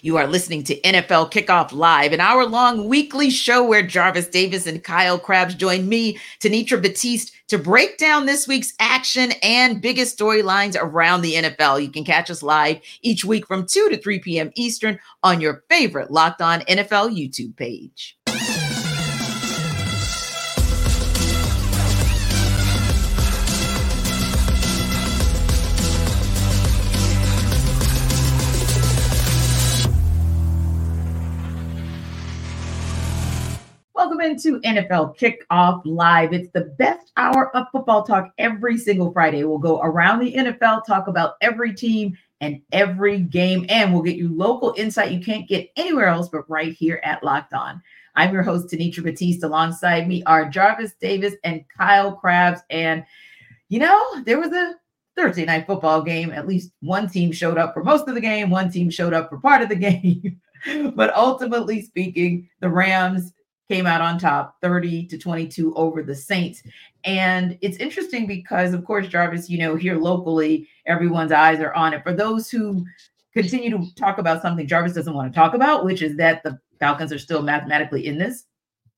You are listening to NFL Kickoff Live, an hour-long weekly show where Jarvis Davis and Kyle Krabs join me, Tanitra Batiste, to break down this week's action and biggest storylines around the NFL. You can catch us live each week from 2 to 3 p.m. Eastern on your favorite Locked On NFL YouTube page. Welcome into NFL Kickoff Live. It's the best hour of football talk every single Friday. We'll go around the NFL, talk about every team and every game, and we'll get you local insight you can't get anywhere else but right here at Locked On. I'm your host, Tanitra Batiste. Alongside me are Jarvis Davis and Kyle Krabs. And, you know, there was a Thursday night football game. At least one team showed up for most of the game. One team showed up for part of the game. But ultimately speaking, the Rams came out on top 30-22 over the Saints. And it's interesting because, of course, Jarvis, you know, here locally, everyone's eyes are on it. For those who continue to talk about something Jarvis doesn't want to talk about, which is that the Falcons are still mathematically in this,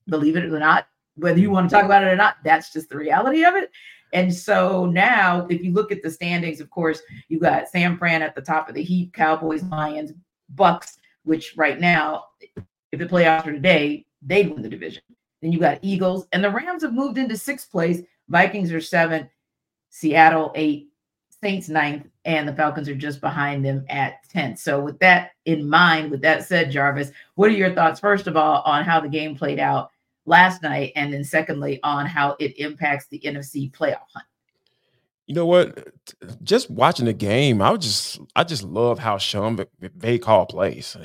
believe it or not, whether you want to talk about it or not, that's just the reality of it. And so now, if you look at the standings, of course, you've got San Fran at the top of the heap, Cowboys, Lions, Bucks, which right now, if the playoffs are today, they'd win the division. Then you got Eagles, and the Rams have moved into sixth place. Vikings are seventh, Seattle 8th, Saints 9th, and the Falcons are just behind them at 10th. So with that in mind, with that said, Jarvis, what are your thoughts, first of all, on how the game played out last night, and then secondly, on how it impacts the NFC playoff hunt? You know what? Just watching the game, I just love how Sean McVay called plays.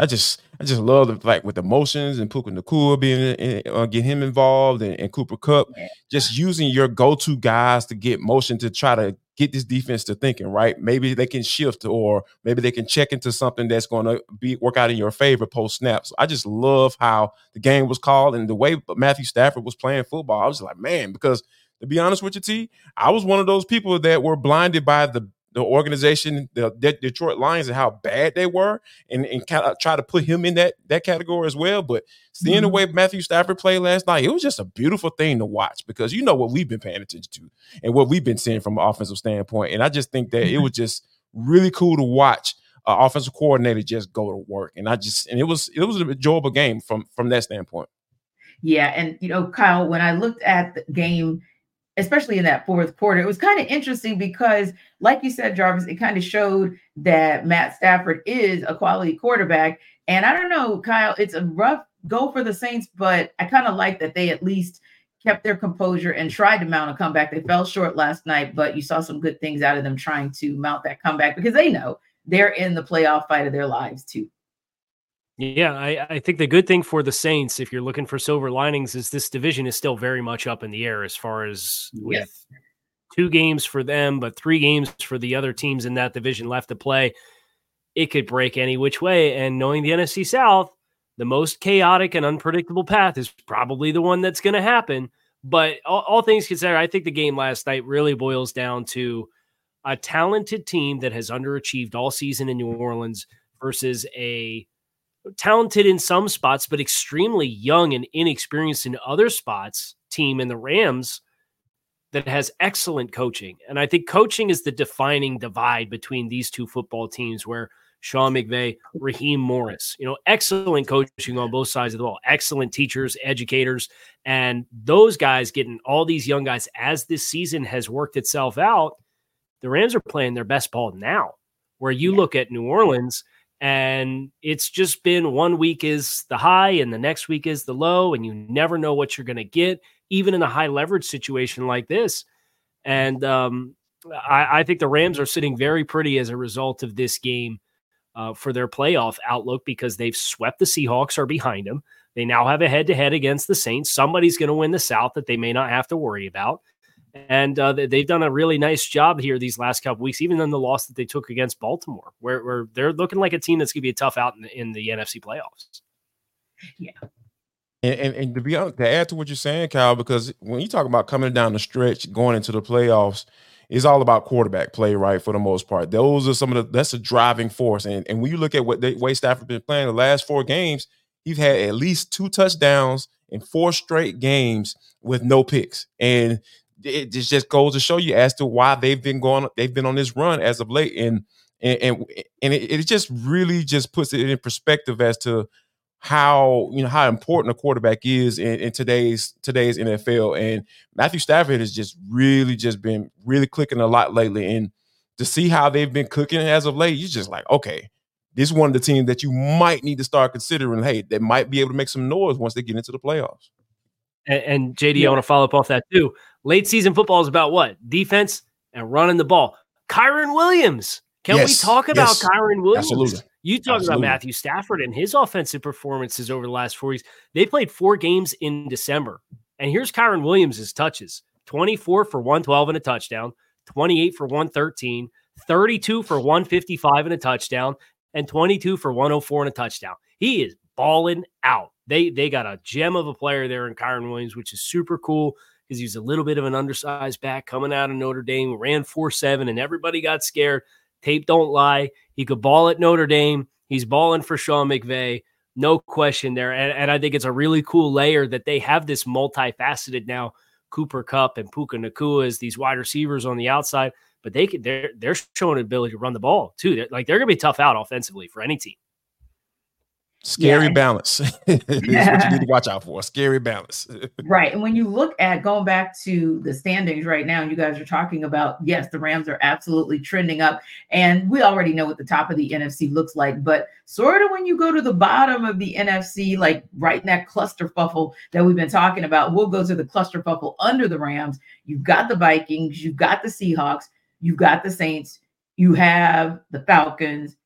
I just love the, like, with the motions and Puka Nacua being get him involved and Cooper Kupp, just using your go-to guys to get motion to try to get this defense to thinking, right? Maybe they can shift or maybe they can check into something that's going to work out in your favor post-snap. So I just love how the game was called and the way Matthew Stafford was playing football. I was like, man, because to be honest with you, T, I was one of those people that were blinded by the organization, the Detroit Lions, and how bad they were, and kind of try to put him in that category as well. But seeing the way Matthew Stafford played last night, it was just a beautiful thing to watch, because you know what we've been paying attention to and what we've been seeing from an offensive standpoint. And I just think that it was just really cool to watch an offensive coordinator just go to work. And it was an enjoyable game from that standpoint. Yeah. And, you know, Kyle, when I looked at the game, especially in that fourth quarter, it was kind of interesting because, like you said, Jarvis, it kind of showed that Matt Stafford is a quality quarterback. And I don't know, Kyle, it's a rough go for the Saints, but I kind of like that they at least kept their composure and tried to mount a comeback. They fell short last night, but you saw some good things out of them trying to mount that comeback, because they know they're in the playoff fight of their lives too. Yeah, I think the good thing for the Saints, if you're looking for silver linings, is this division is still very much up in the air as far as with 2 games for them, but 3 games for the other teams in that division left to play. It could break any which way. And knowing the NFC South, the most chaotic and unpredictable path is probably the one that's going to happen. But all things considered, I think the game last night really boils down to a talented team that has underachieved all season in New Orleans versus a talented in some spots, but extremely young and inexperienced in other spots, team in the Rams that has excellent coaching. And I think coaching is the defining divide between these two football teams, where Sean McVay, Raheem Morris, you know, excellent coaching on both sides of the ball, excellent teachers, educators, and those guys getting all these young guys as this season has worked itself out. The Rams are playing their best ball now, where you look at New Orleans, and it's just been one week is the high and the next week is the low, and you never know what you're going to get, even in a high leverage situation like this. And I think the Rams are sitting very pretty as a result of this game for their playoff outlook, because they've swept the Seahawks, are behind them. They now have a head-to-head against the Saints. Somebody's going to win the South that they may not have to worry about. And they've done a really nice job here these last couple weeks, even in the loss that they took against Baltimore, where they're looking like a team that's going to be a tough out in the NFC playoffs. Yeah. And to be honest, to add to what you're saying, Kyle, because when you talk about coming down the stretch, going into the playoffs, is all about quarterback play, right, for the most part. Those are some of the – that's a driving force. And when you look at what way Stafford's been playing the last four games, he's had at least 2 touchdowns in 4 straight games with no picks. And it just goes to show you as to why they've been on this run as of late. And it just really just puts it in perspective as to how, you know, how important a quarterback is in today's NFL. And Matthew Stafford has just really just been really clicking a lot lately. And to see how they've been cooking as of late, you're just like, okay, this is one of the teams that you might need to start considering. Hey, they might be able to make some noise once they get into the playoffs. And JD, I want to follow up off that too. Late season football is about what? Defense and running the ball. Kyren Williams. Can we talk about Kyren Williams? Absolutely. You talk about Matthew Stafford and his offensive performances over the last 4 weeks. They played 4 games in December. And here's Kyren Williams' touches. 24 for 112 and a touchdown, 28 for 113, 32 for 155 and a touchdown, and 22 for 104 and a touchdown. He is balling out. They got a gem of a player there in Kyren Williams, which is super cool because he's a little bit of an undersized back coming out of Notre Dame, ran 4.7, and everybody got scared. Tape don't lie. He could ball at Notre Dame. He's balling for Sean McVay. No question there. And I think it's a really cool layer that they have this multifaceted now. Cooper Kupp and Puka Nacua as these wide receivers on the outside, but they're showing an ability to run the ball too. They're going to be tough out offensively for any team. Scary balance. That's what you need to watch out for. Scary balance. Right. And when you look at going back to the standings right now, you guys are talking about, yes, the Rams are absolutely trending up. And we already know what the top of the NFC looks like. But sort of when you go to the bottom of the NFC, like right in that clusterfuffle that we've been talking about, we'll go to the clusterfuffle under the Rams. You've got the Vikings. You've got the Seahawks. You've got the Saints. You have the Falcons.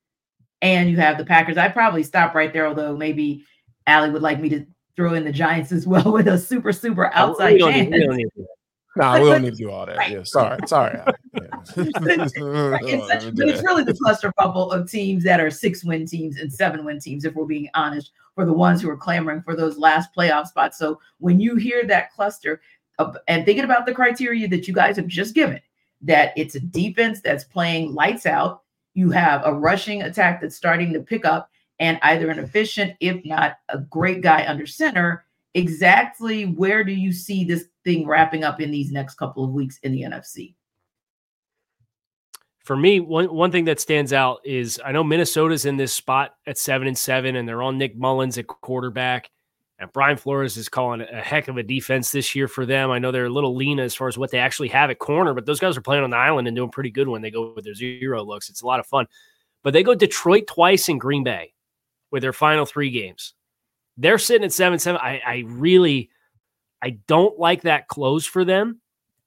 And you have the Packers. I'd probably stop right there, although maybe Allie would like me to throw in the Giants as well with a super, super outside chance. We don't need to do all that. Right. Yeah, sorry. Allie. Yeah. It's really the clusterfuffle of teams that are 6-win teams and 7-win teams, if we're being honest, for the ones who are clamoring for those last playoff spots. So when you hear that cluster and thinking about the criteria that you guys have just given, that it's a defense that's playing lights out, you have a rushing attack that's starting to pick up and either an efficient, if not a great guy under center. Exactly where do you see this thing wrapping up in these next couple of weeks in the NFC? For me, one thing that stands out is I know Minnesota's in this spot at 7-7, and they're on Nick Mullins at quarterback. And Brian Flores is calling a heck of a defense this year for them. I know they're a little lean as far as what they actually have at corner, but those guys are playing on the island and doing pretty good when they go with their zero looks. It's a lot of fun. But they go Detroit twice in Green Bay with their final 3 games. They're sitting at 7-7. I don't like that close for them,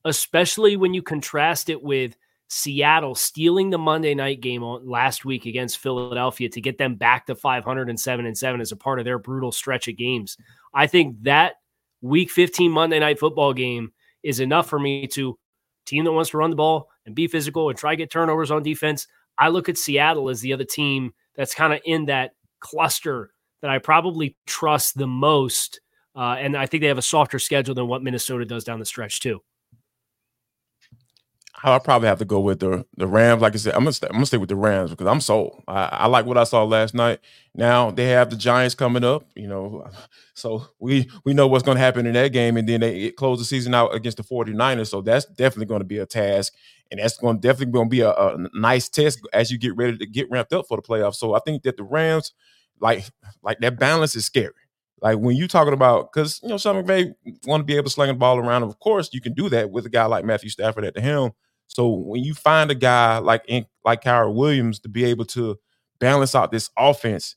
especially when you contrast it with Seattle stealing the Monday night game last week against Philadelphia to get them back to 500 and 7-7 as a part of their brutal stretch of games. I think that week 15 Monday night football game is enough for me to team that wants to run the ball and be physical and try to get turnovers on defense. I look at Seattle as the other team that's kind of in that cluster that I probably trust the most. And I think they have a softer schedule than what Minnesota does down the stretch too. I'll probably have to go with the Rams. Like I said, I'm gonna stay with the Rams because I'm sold. I like what I saw last night. Now they have the Giants coming up, you know, so we know what's going to happen in that game. And then they close the season out against the 49ers. So that's definitely going to be a task. And that's definitely going to be a nice test as you get ready to get ramped up for the playoffs. So I think that the Rams, like that balance is scary. Like when you're talking about, because, you know, Sean McVay want to be able to sling the ball around. Of course, you can do that with a guy like Matthew Stafford at the helm. So when you find a guy like Kyren Williams to be able to balance out this offense,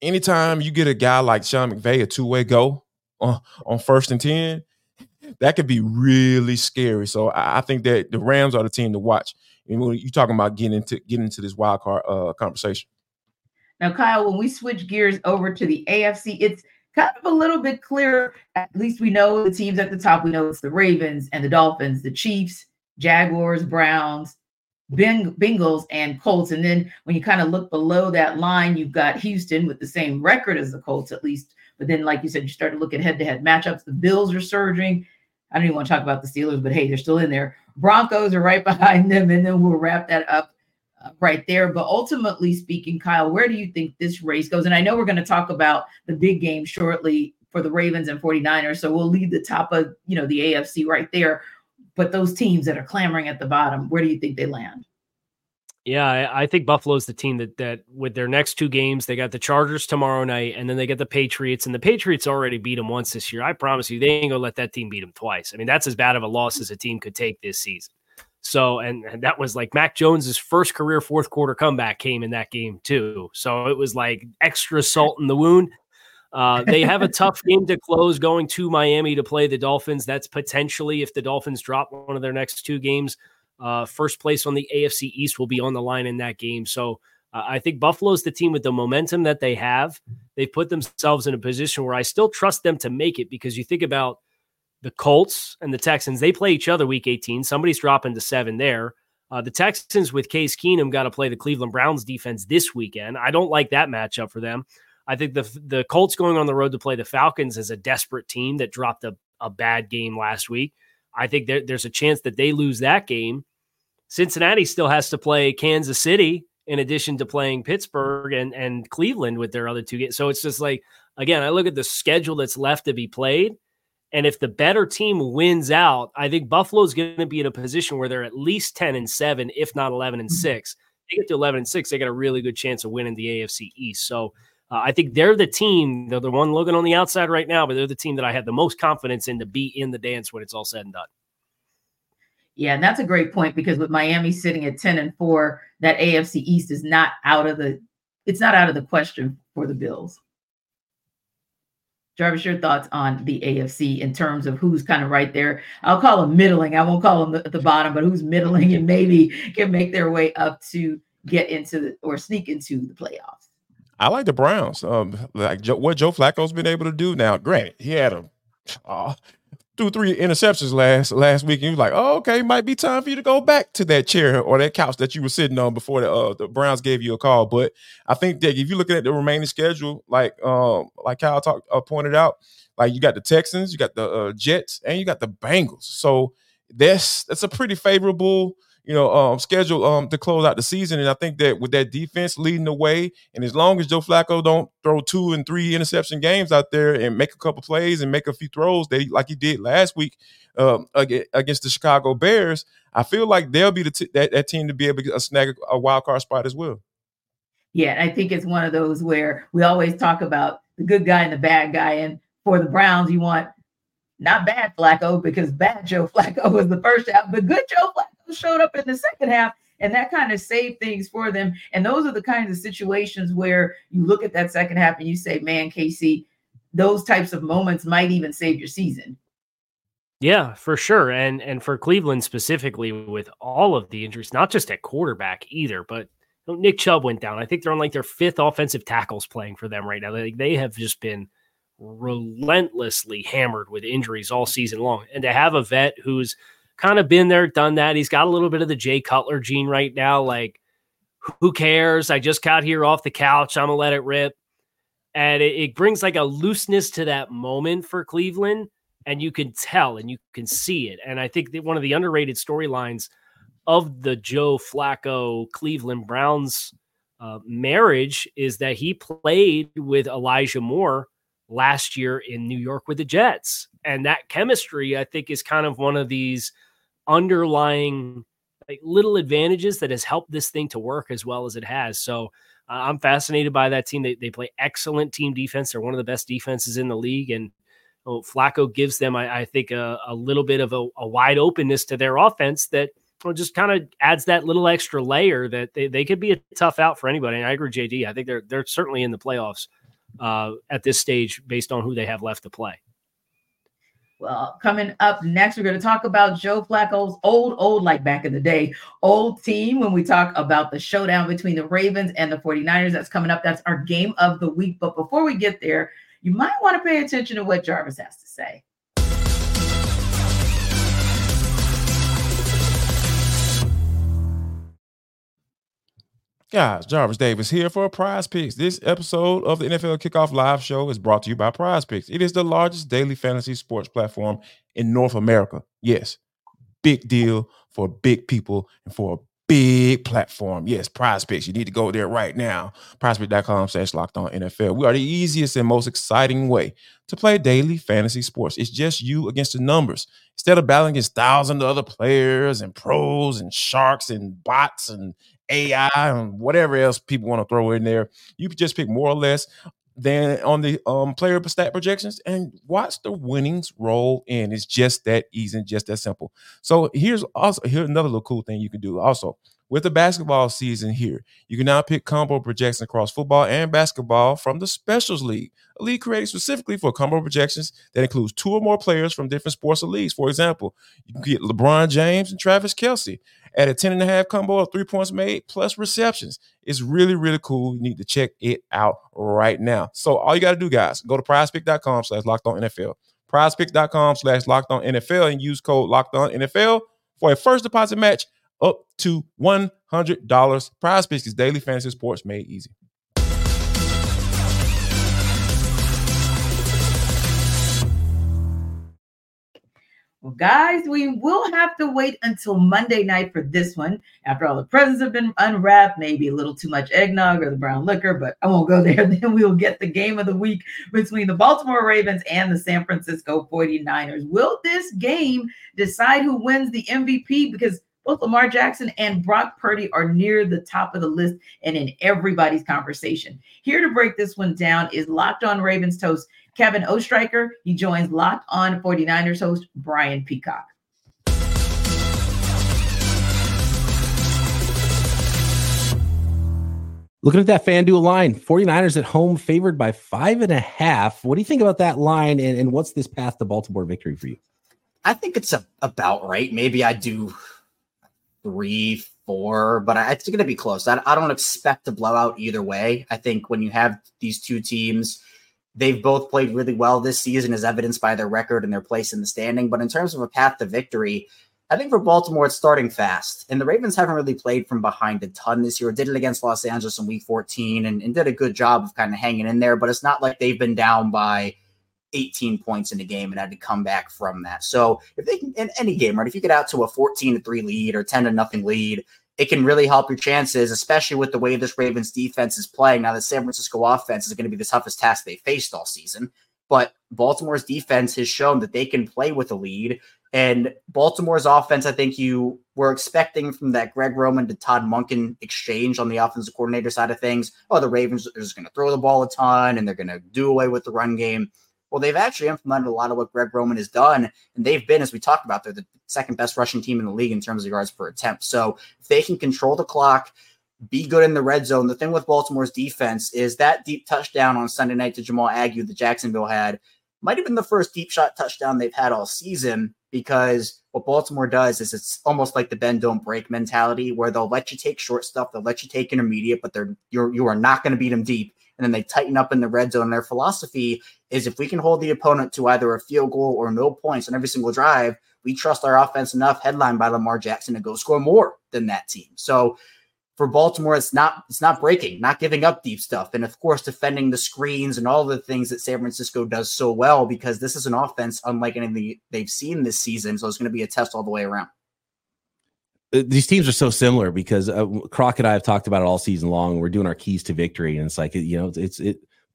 anytime you get a guy like Sean McVay, a two-way go on 1st and 10, that could be really scary. So I think that the Rams are the team to watch. And when you're talking about getting into this wild card conversation. Now, Kyle, when we switch gears over to the AFC, it's kind of a little bit clearer. At least we know the teams at the top. We know it's the Ravens and the Dolphins, the Chiefs, Jaguars, Browns, Bengals, and Colts. And then when you kind of look below that line, you've got Houston with the same record as the Colts, at least. But then, like you said, you start to look at head-to-head matchups. The Bills are surging. I don't even want to talk about the Steelers, but hey, they're still in there. Broncos are right behind them, and then we'll wrap that up right there. But ultimately speaking, Kyle, where do you think this race goes? And I know we're going to talk about the big game shortly for the Ravens and 49ers, so we'll leave the top of, you know, the AFC right there. But those teams that are clamoring at the bottom, where do you think they land? Yeah, I think Buffalo's the team that with their next two games, they got the Chargers tomorrow night, and then they get the Patriots, and the Patriots already beat them once this year. I promise you, they ain't going to let that team beat them twice. I mean, that's as bad of a loss as a team could take this season. So, and that was like Mac Jones's first career fourth quarter comeback came in that game too. So it was like extra salt in the wound. They have a tough game to close going to Miami to play the Dolphins. That's potentially, if the Dolphins drop one of their next two games, first place on the AFC East will be on the line in that game. So I think Buffalo's the team with the momentum that they have. They've put themselves in a position where I still trust them to make it, because you think about the Colts and the Texans, they play each other week 18. Somebody's dropping to 7 there. The Texans with Case Keenum got to play the Cleveland Browns defense this weekend. I don't like that matchup for them. I think the Colts going on the road to play the Falcons is a desperate team that dropped a bad game last week. I think there's a chance that they lose that game. Cincinnati still has to play Kansas City in addition to playing Pittsburgh and Cleveland with their other two games. So it's just like, again, I look at the schedule that's left to be played, and if the better team wins out, I think Buffalo's going to be in a position where they're at least 10-7, if not 11-6. They get to 11-6, they got a really good chance of winning the AFC East. So I think they're the team. They're the one looking on the outside right now, but they're the team that I have the most confidence in to be in the dance when it's all said and done. Yeah, and that's a great point, because with Miami sitting at 10-4, that AFC East is not out of the question for the Bills. Jarvis, your thoughts on the AFC in terms of who's kind of right there? I'll call them middling. I won't call them at the bottom, but who's middling and maybe can make their way up to get into or sneak into the playoffs. I like the Browns. What Joe Flacco's been able to do now. Granted, he had two, three interceptions last week, and he was like, "Oh, okay, might be time for you to go back to that chair or that couch that you were sitting on before the Browns gave you a call." But I think that if you look at the remaining schedule, like Kyle pointed out, like you got the Texans, you got the Jets, and you got the Bengals. So that's a pretty favorable, schedule to close out the season. And I think that with that defense leading the way, and as long as Joe Flacco don't throw 2 and 3 interception games out there and make a couple plays and make a few throws like he did last week against the Chicago Bears, I feel like they'll be that team to be able to snag a wild card spot as well. Yeah, I think it's one of those where we always talk about the good guy and the bad guy. And for the Browns, you want not bad Flacco, because bad Joe Flacco was the first half, but good Joe Flacco showed up in the second half, and that kind of saved things for them. And those are the kinds of situations where you look at that second half and you say, man, Casey, those types of moments might even save your season. Yeah, for sure. And for Cleveland specifically, with all of the injuries, not just at quarterback either, but Nick Chubb went down. I think they're on like their 5th offensive tackles playing for them right now. They have just been relentlessly hammered with injuries all season long. And to have a vet who's kind of been there, done that. He's got a little bit of the Jay Cutler gene right now. Like, who cares? I just got here off the couch. I'm going to let it rip. And it brings like a looseness to that moment for Cleveland. And you can tell and you can see it. And I think that one of the underrated storylines of the Joe Flacco Cleveland Browns marriage is that he played with Elijah Moore last year in New York with the Jets. And that chemistry, I think, is kind of one of these underlying like little advantages that has helped this thing to work as well as it has. So I'm fascinated by that team. They play excellent team defense. They're one of the best defenses in the league. And Flacco gives them, I think, a little bit of a wide openness to their offense that just kind of adds that little extra layer that they could be a tough out for anybody. And I agree, JD. I think they're certainly in the playoffs at this stage based on who they have left to play. Well, coming up next, we're going to talk about Joe Flacco's old, like back in the day, old team when we talk about the showdown between the Ravens and the 49ers. That's coming up. That's our game of the week. But before we get there, you might want to pay attention to what Jarvis has to say. Guys, Jarvis Davis here for Prize Picks. This episode of the NFL Kickoff Live Show is brought to you by Prize Picks. It is the largest daily fantasy sports platform in North America. Yes, big deal for big people and for a big platform. Yes, Prize Picks. You need to go there right now. PrizePicks.com/LockedOnNFL. We are the easiest and most exciting way to play daily fantasy sports. It's just you against the numbers. Instead of battling against thousands of other players and pros and sharks and bots and AI and whatever else people want to throw in there, you just pick more or less than on the player stat projections and watch the winnings roll in. It's just that easy and just that simple. So here's another little cool thing you can do. Also, with the basketball season here, you can now pick combo projections across football and basketball from the Specials League, a league created specifically for combo projections that includes two or more players from different sports or leagues. For example, you can get LeBron James and Travis Kelce at a 10.5 combo of 3 points made plus receptions. It's really, really cool. You need to check it out right now. So all you got to do, guys, go to prizepicks.com/LockedOnNFL, prizepicks.com/LockedOnNFL, and use code LockedOnNFL for a first deposit match up to $100. PrizePicks is daily fantasy sports made easy. Well, guys, we will have to wait until Monday night for this one. After all the presents have been unwrapped, maybe a little too much eggnog or the brown liquor, but I won't go there. Then we will get the game of the week between the Baltimore Ravens and the San Francisco 49ers. Will this game decide who wins the MVP? Because both Lamar Jackson and Brock Purdy are near the top of the list and in everybody's conversation. Here to break this one down is Locked On Ravens host Kevin Ostreicher. He joins Locked On 49ers host Brian Peacock. Looking at that FanDuel line, 49ers at home favored by 5.5. What do you think about that line, and what's this path to Baltimore victory for you? I think it's about right. Maybe I do 3-4, but it's going to be close. I don't expect a blowout either way. I think when you have these two teams, they've both played really well this season, as evidenced by their record and their place in the standing. But in terms of a path to victory, I think for Baltimore, it's starting fast. And the Ravens haven't really played from behind a ton this year. Did it against Los Angeles in week 14 and did a good job of kind of hanging in there. But it's not like they've been down by 18 points in the game and had to come back from that. So if they can, in any game, right, if you get out to a 14-3 lead or 10-0 lead, it can really help your chances, especially with the way this Ravens defense is playing. Now, the San Francisco offense is going to be the toughest task they faced all season, but Baltimore's defense has shown that they can play with a lead. And Baltimore's offense, I think you were expecting from that Greg Roman to Todd Monken exchange on the offensive coordinator side of things. Oh, the Ravens are just going to throw the ball a ton and they're going to do away with the run game. Well, they've actually implemented a lot of what Greg Roman has done, and they've been, as we talked about, they're the second best rushing team in the league in terms of yards per attempt. So if they can control the clock, be good in the red zone. The thing with Baltimore's defense is that deep touchdown on Sunday night to Jamal Agnew that Jacksonville had might have been the first deep shot touchdown they've had all season, because what Baltimore does is it's almost like the bend, don't break mentality, where they'll let you take short stuff, they'll let you take intermediate, but you are not going to beat them deep. And then they tighten up in the red zone. Their philosophy is if we can hold the opponent to either a field goal or no points on every single drive, we trust our offense enough, headlined by Lamar Jackson, to go score more than that team. So for Baltimore, it's not breaking, not giving up deep stuff. And of course, defending the screens and all the things that San Francisco does so well, because this is an offense unlike anything they've seen this season. So it's going to be a test all the way around. These teams are so similar because Croc and I have talked about it all season long. We're doing our keys to victory, and it's like, you know, it's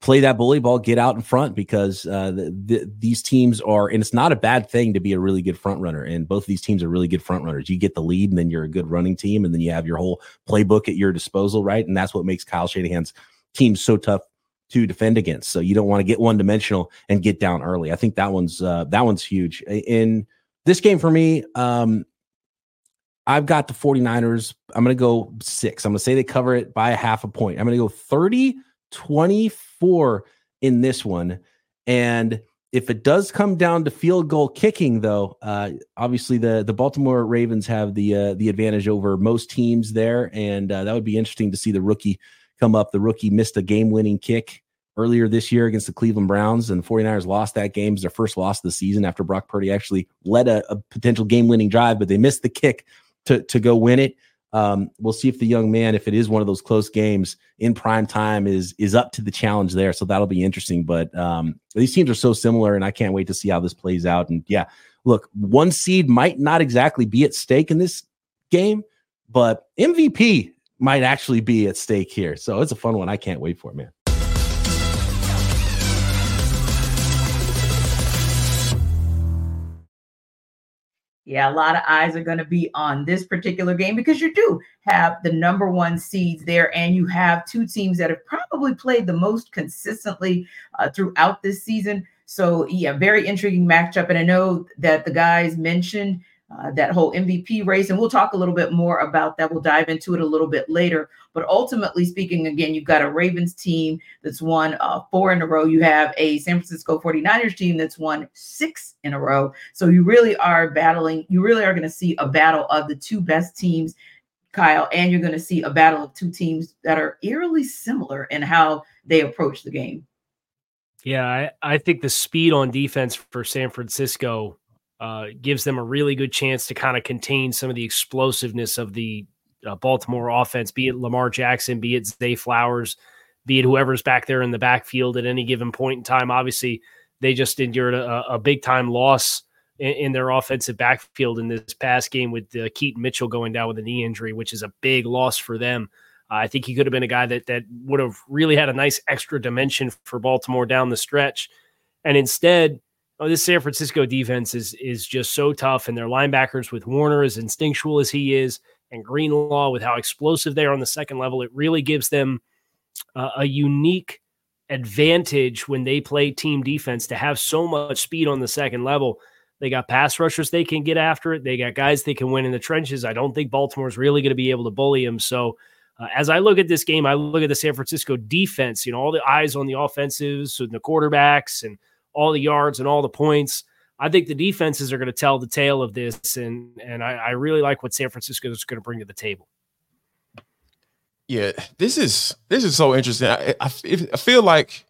play that bully ball, get out in front, because these teams are, and it's not a bad thing to be a really good front runner. And both of these teams are really good front runners. You get the lead, and then you're a good running team, and then you have your whole playbook at your disposal, right? And that's what makes Kyle Shanahan's team so tough to defend against. So you don't want to get one dimensional and get down early. I think that one's huge. In this game for me, I've got the 49ers. I'm going to go 6. I'm going to say they cover it by 0.5 point. I'm going to go 30-24 in this one. And if it does come down to field goal kicking, though, obviously the Baltimore Ravens have the advantage over most teams there. And that would be interesting to see the rookie come up. The rookie missed a game-winning kick earlier this year against the Cleveland Browns, and the 49ers lost that game. It was their first loss of the season after Brock Purdy actually led a potential game-winning drive, but they missed the kick to go win it. We'll see if the young man, if it is one of those close games in prime time, is up to the challenge there. So that'll be interesting. But these teams are so similar, and I can't wait to see how this plays out. And yeah, look, one seed might not exactly be at stake in this game, but MVP might actually be at stake here. So it's a fun one. I can't wait for it, man. Yeah, a lot of eyes are going to be on this particular game because you do have the number one seeds there, and you have two teams that have probably played the most consistently throughout this season. So, yeah, very intriguing matchup. And I know that the guys mentioned that whole MVP race, and we'll talk a little bit more about that. We'll dive into it a little bit later. But ultimately speaking, again, you've got a Ravens team that's won 4 in a row. You have a San Francisco 49ers team that's won 6 in a row. So you really are battling. You really are going to see a battle of the two best teams, Kyle, and you're going to see a battle of two teams that are eerily similar in how they approach the game. Yeah, I think the speed on defense for San Francisco gives them a really good chance to kind of contain some of the explosiveness of the Baltimore offense, be it Lamar Jackson, be it Zay Flowers, be it whoever's back there in the backfield at any given point in time. Obviously, they just endured a big-time loss in their offensive backfield in this past game with Keaton Mitchell going down with a knee injury, which is a big loss for them. I think he could have been a guy that would have really had a nice extra dimension for Baltimore down the stretch. And instead, this San Francisco defense is just so tough, and their linebackers with Warner, as instinctual as he is, and Greenlaw with how explosive they are on the second level, it really gives them a unique advantage when they play team defense to have so much speed on the second level. They got pass rushers they can get after it. They got guys they can win in the trenches. I don't think Baltimore's really going to be able to bully them. So as I look at this game, I look at the San Francisco defense, all the eyes on the offensives and the quarterbacks and all the yards and all the points. I think the defenses are going to tell the tale of this, and I really like what San Francisco is going to bring to the table. Yeah, this is so interesting. I feel like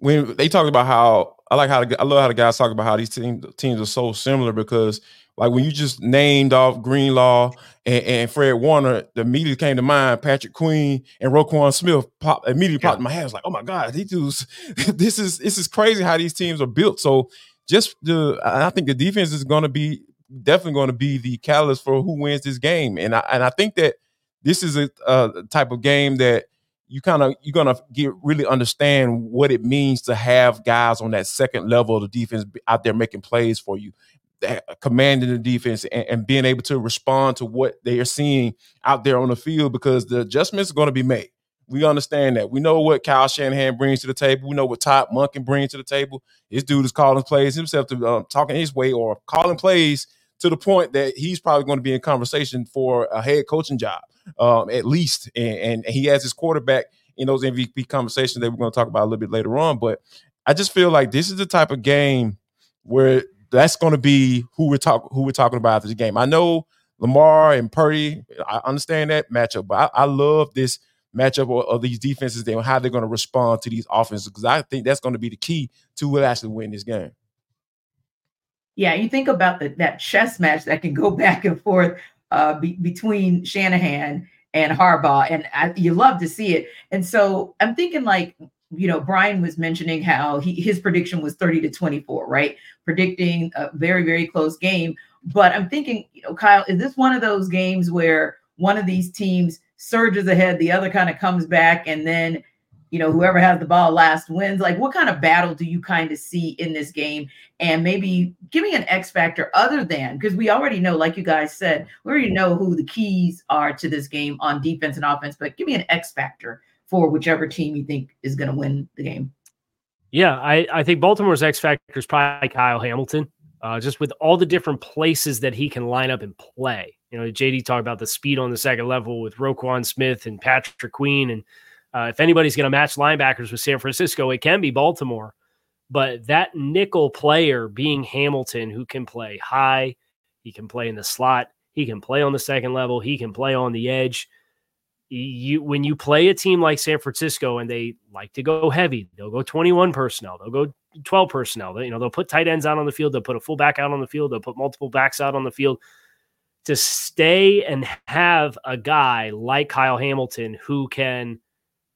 when they talk about I love how the guys talk about how these teams are so similar, because like when you just named off Greenlaw and Fred Warner, immediately came to mind Patrick Queen and Roquan Smith popped in my head. I was like, oh my God, these dudes, this is crazy how these teams are built. So I think the defense is going to be definitely going to be the catalyst for who wins this game. And I think that this is a type of game that you're going to really understand what it means to have guys on that second level of the defense out there making plays for you, commanding the defense and being able to respond to what they are seeing out there on the field, because the adjustments are going to be made. We understand that. We know what Kyle Shanahan brings to the table. We know what Todd Monken brings to the table. This dude is calling plays himself, talking his way, or calling plays to the point that he's probably going to be in conversation for a head coaching job, at least. And he has his quarterback in those MVP conversations that we're going to talk about a little bit later on. But I just feel like this is the type of game where that's going to be who we're talking about after the game. I know Lamar and Purdy, I understand that matchup, but I love this matchup of these defenses and how they're going to respond to these offenses, because I think that's going to be the key to who actually win this game. Yeah, you think about that chess match that can go back and forth between Shanahan and Harbaugh, and you love to see it. And so I'm thinking, like, Brian was mentioning how his prediction was 30-24, right? Predicting a very, very close game. But I'm thinking, Kyle, is this one of those games where one of these teams surges ahead, the other kind of comes back, and then, whoever has the ball last wins? Like, what kind of battle do you kind of see in this game? And maybe give me an X factor other than, because we already know, like you guys said, we already know who the keys are to this game on defense and offense, but give me an X factor for whichever team you think is going to win the game. Yeah, I think Baltimore's X factor is probably Kyle Hamilton, just with all the different places that he can line up and play. JD talked about the speed on the second level with Roquan Smith and Patrick Queen. And if anybody's going to match linebackers with San Francisco, it can be Baltimore. But that nickel player being Hamilton, who can play high, he can play in the slot, he can play on the second level, he can play on the edge. When you play a team like San Francisco and they like to go heavy, they'll go 21 personnel, they'll go 12 personnel, they'll put tight ends out on the field, they'll put a fullback out on the field, they'll put multiple backs out on the field. to stay and have a guy like Kyle Hamilton who can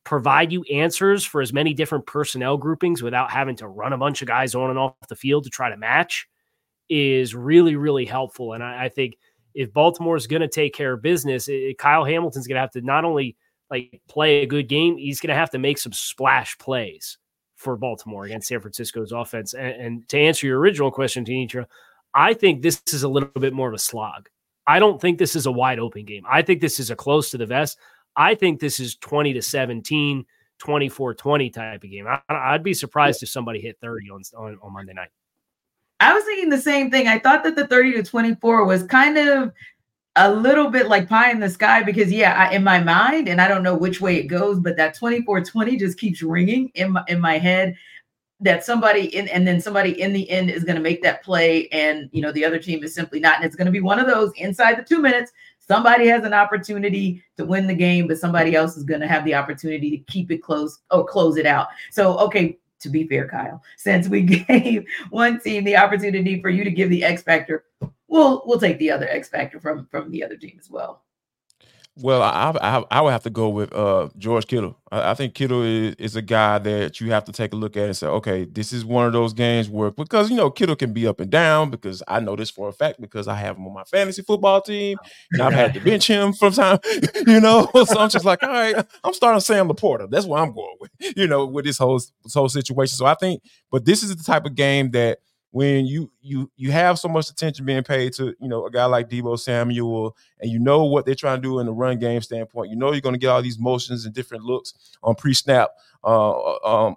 provide you answers for as many different personnel groupings without having to run a bunch of guys on and off the field to try to match is really, really helpful. And I think if Baltimore is going to take care of business, Kyle Hamilton's going to have to not only play a good game, he's going to have to make some splash plays for Baltimore against San Francisco's offense. And to answer your original question, Tanitra, I think this is a little bit more of a slog. I don't think this is a wide open game. I think this is a close to the vest. I think this is 20-17, 24-20 type of game. I'd be surprised if somebody hit 30 on Monday night. I was thinking the same thing. I thought that the 30-24 was kind of a little bit like pie in the sky because, in my mind, and I don't know which way it goes, but that 24-20 just keeps ringing in my head that somebody in the end is going to make that play and, the other team is simply not. And it's going to be one of those inside the 2 minutes. Somebody has an opportunity to win the game, but somebody else is going to have the opportunity to keep it close or close it out. So, okay, to be fair, Kyle, since we gave one team the opportunity for you to give the X factor, we'll take the other X factor from the other team as well. Well, I would have to go with George Kittle. I think Kittle is a guy that you have to take a look at and say, okay, this is one of those games where, because, Kittle can be up and down, because I know this for a fact because I have him on my fantasy football team and I've had to bench him from time, so I'm just like, all right, I'm starting Sam Laporta. That's what I'm going with, with this whole situation. So I think, but this is the type of game that when you have so much attention being paid to, a guy like Deebo Samuel, and what they're trying to do in the run game standpoint, you're going to get all these motions and different looks on pre-snap from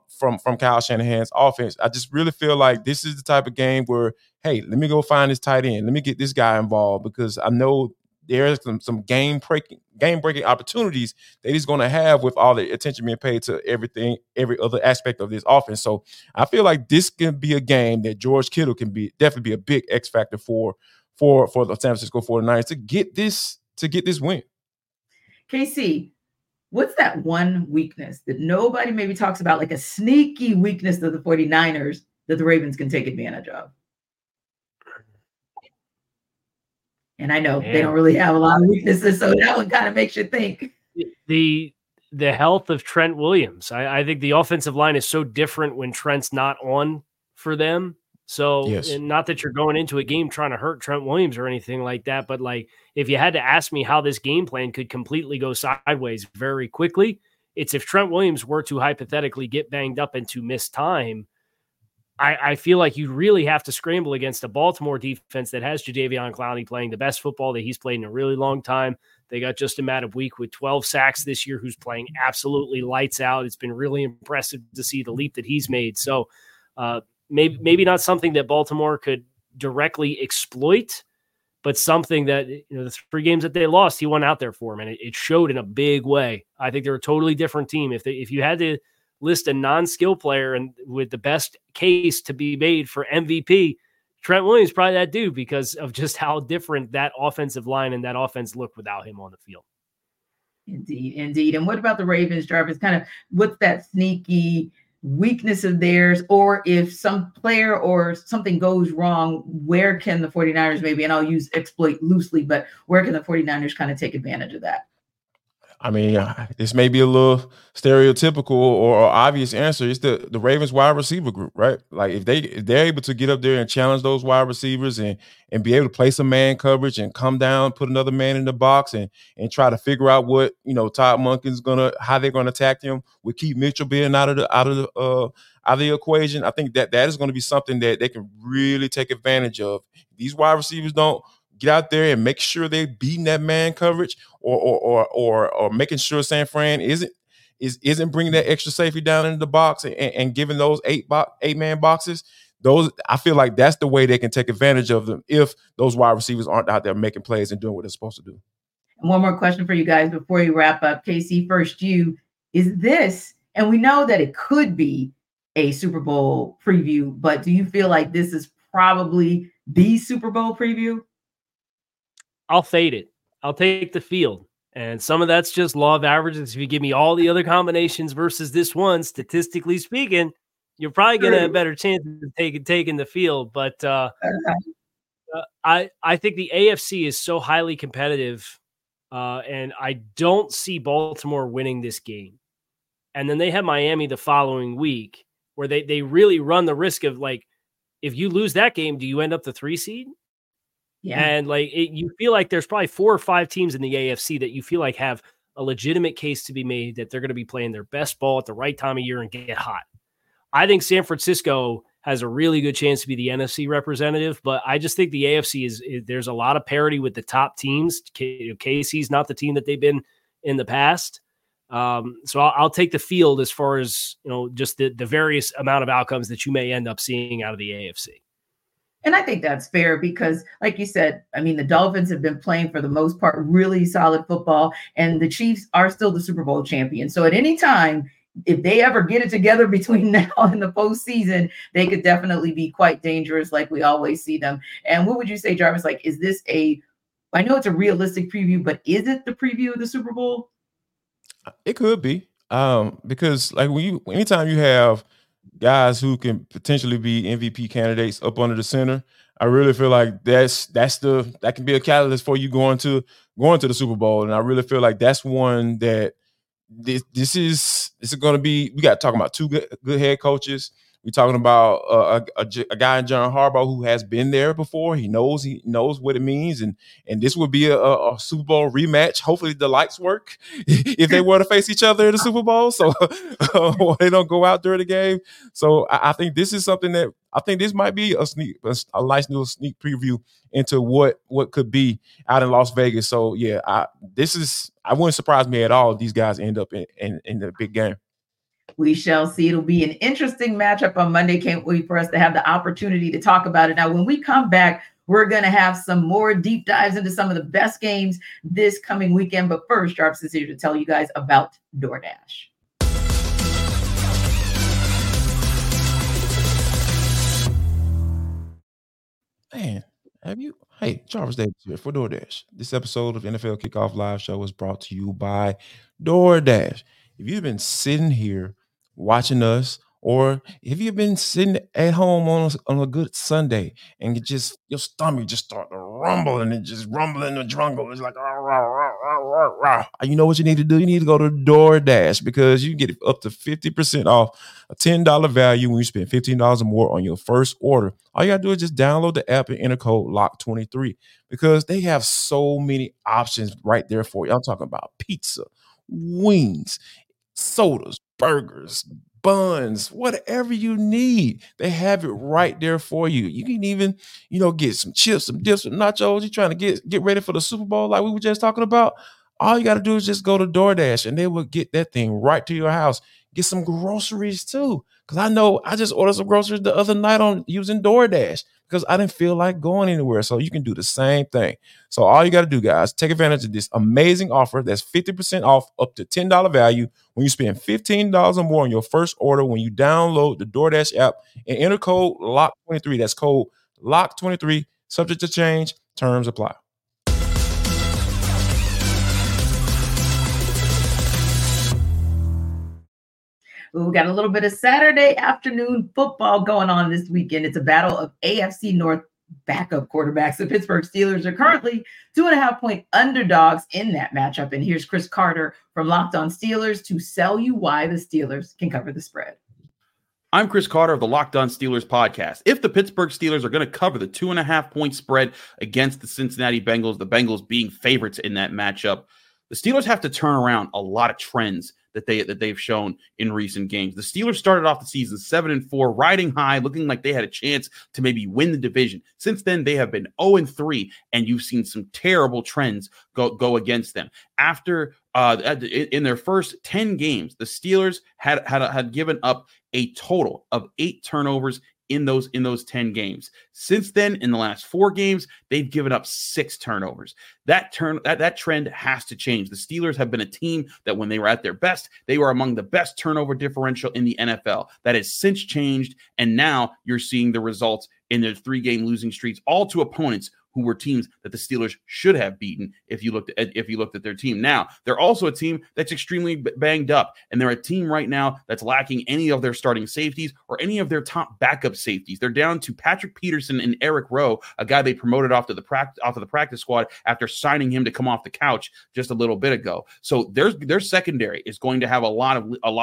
Kyle Shanahan's offense. I just really feel like this is the type of game where, hey, let me go find this tight end. Let me get this guy involved because I know there's some game breaking opportunities that he's going to have with all the attention being paid to every other aspect of this offense. So I feel like this can be a game that George Kittle can definitely be a big X factor for the San Francisco 49ers to get this win. KC, what's that one weakness that nobody maybe talks about, like a sneaky weakness of the 49ers that the Ravens can take advantage of? And I know they don't really have a lot of weaknesses, so that one kind of makes you think. The health of Trent Williams. I think the offensive line is so different when Trent's not on for them. So yes. And not that you're going into a game trying to hurt Trent Williams or anything like that, but if you had to ask me how this game plan could completely go sideways very quickly, it's if Trent Williams were to hypothetically get banged up and to miss time, I feel like you really have to scramble against a Baltimore defense that has Jadeveon Clowney playing the best football that he's played in a really long time. They got Justin Matabwek with 12 sacks this year, who's playing absolutely lights out. It's been really impressive to see the leap that he's made. So maybe not something that Baltimore could directly exploit, but something that the three games that they lost, he won out there for him, and it showed in a big way. I think they're a totally different team. If you had to list a non-skill player and with the best case to be made for MVP, Trent Williams probably that dude because of just how different that offensive line and that offense looked without him on the field. Indeed. And what about the Ravens, Jarvis? Kind of what's that sneaky weakness of theirs, or if some player or something goes wrong, where can the 49ers maybe, and I'll use exploit loosely, but where can the 49ers kind of take advantage of that? I mean, this may be a little stereotypical or obvious answer. It's the Ravens wide receiver group, right? Like if they're able to get up there and challenge those wide receivers and be able to play some man coverage and come down, put another man in the box and try to figure out what, Todd Monken's how they're going to attack him with Keith Mitchell being out of the equation. I think that is going to be something that they can really take advantage of. These wide receivers don't get out there and make sure they're beating that man coverage or making sure San Fran isn't bringing that extra safety down into the box and giving those eight-man boxes. Those, I feel like that's the way they can take advantage of them if those wide receivers aren't out there making plays and doing what they're supposed to do. And one more question for you guys before you wrap up. KC, first you, is this, and we know that it could be a Super Bowl preview, but do you feel like this is probably the Super Bowl preview? I'll fade it. I'll take the field. And some of that's just law of averages. If you give me all the other combinations versus this one, statistically speaking, you're probably going to have a better chance of taking the field. But I think the AFC is so highly competitive, and I don't see Baltimore winning this game. And then they have Miami the following week, where they really run the risk of, like, if you lose that game, do you end up the 3 seed? Yeah. And like, you feel like there's probably 4 or 5 teams in the AFC that you feel like have a legitimate case to be made that they're going to be playing their best ball at the right time of year and get hot. I think San Francisco has a really good chance to be the NFC representative, but I just think the AFC is there's a lot of parity with the top teams. KC's not the team that they've been in the past. So I'll take the field as far as, you know, just the various amount of outcomes that you may end up seeing out of the AFC. And I think that's fair because, like you said, I mean, the Dolphins have been playing, for the most part, really solid football, and the Chiefs are still the Super Bowl champion. So at any time, if they ever get it together between now and the postseason, they could definitely be quite dangerous, like we always see them. And what would you say, Jarvis, like, is this I know it's a realistic preview, but is it the preview of the Super Bowl? It could be, because like anytime you have guys who can potentially be MVP candidates up under the center, I really feel like that can be a catalyst for you going to the Super Bowl. And I really feel like that's one that this is going to be. We got talking about two good head coaches. We're talking about a guy in John Harbaugh who has been there before. He knows what it means, and this would be a Super Bowl rematch. Hopefully, the lights work if they were to face each other in the Super Bowl, so they don't go out during the game. So I think this is something that I think this might be a nice little sneak preview into what could be out in Las Vegas. So yeah, I wouldn't surprise me at all if these guys end up in the big game. We shall see. It'll be an interesting matchup on Monday. Can't wait for us to have the opportunity to talk about it. Now, when we come back, we're going to have some more deep dives into some of the best games this coming weekend. But first, Jarvis is here to tell you guys about DoorDash. Man, Hey, Jarvis Davis here for DoorDash. This episode of NFL Kickoff Live Show is brought to you by DoorDash. If you've been sitting here watching us, or if you've been sitting at home on a good Sunday and your stomach just start to rumble and it just rumbling the jungle, it's like, you know what you need to do? You need to go to DoorDash, because you can get up to 50% off a $10 value when you spend $15 or more on your first order. All you got to do is just download the app and enter code LOCK23, because they have so many options right there for you. I'm talking about pizza, wings, sodas, burgers, buns, whatever you need, they have it right there for you. You can even, get some chips, some dips, some nachos. You're trying to get ready for the Super Bowl like we were just talking about. All you got to do is just go to DoorDash, and they will get that thing right to your house. Get some groceries too, because I know I just ordered some groceries the other night on using DoorDash, because I didn't feel like going anywhere. So you can do the same thing. So all you got to do, guys, take advantage of this amazing offer that's 50% off up to $10 value when you spend $15 or more on your first order when you download the DoorDash app and enter code LOCK23. That's code LOCK23, subject to change, terms apply. We got a little bit of Saturday afternoon football going on this weekend. It's a battle of AFC North backup quarterbacks. The Pittsburgh Steelers are currently 2.5-point underdogs in that matchup. And here's Chris Carter from Locked On Steelers to sell you why the Steelers can cover the spread. I'm Chris Carter of the Locked On Steelers podcast. If the Pittsburgh Steelers are going to cover the 2.5-point spread against the Cincinnati Bengals, the Bengals being favorites in that matchup, the Steelers have to turn around a lot of trends that they've shown in recent games. The Steelers started off the season 7-4, riding high, looking like they had a chance to maybe win the division. Since then, they have been 0-3, and you've seen some terrible trends go against them. After in their first 10 games, the Steelers had given up a total of 8 turnovers in those 10 games. Since then, in the last 4 games, they've given up 6 turnovers. That trend has to change. The Steelers have been a team that when they were at their best, they were among the best turnover differential in the NFL. That has since changed, and now you're seeing the results in their 3-game losing streaks, all to opponents who were teams that the Steelers should have beaten if you looked at their team. Now, they're also a team that's extremely banged up, and they're a team right now that's lacking any of their starting safeties or any of their top backup safeties. They're down to Patrick Peterson and Eric Rowe, a guy they promoted off of the practice squad after signing him to come off the couch just a little bit ago. So their secondary is going to have a lot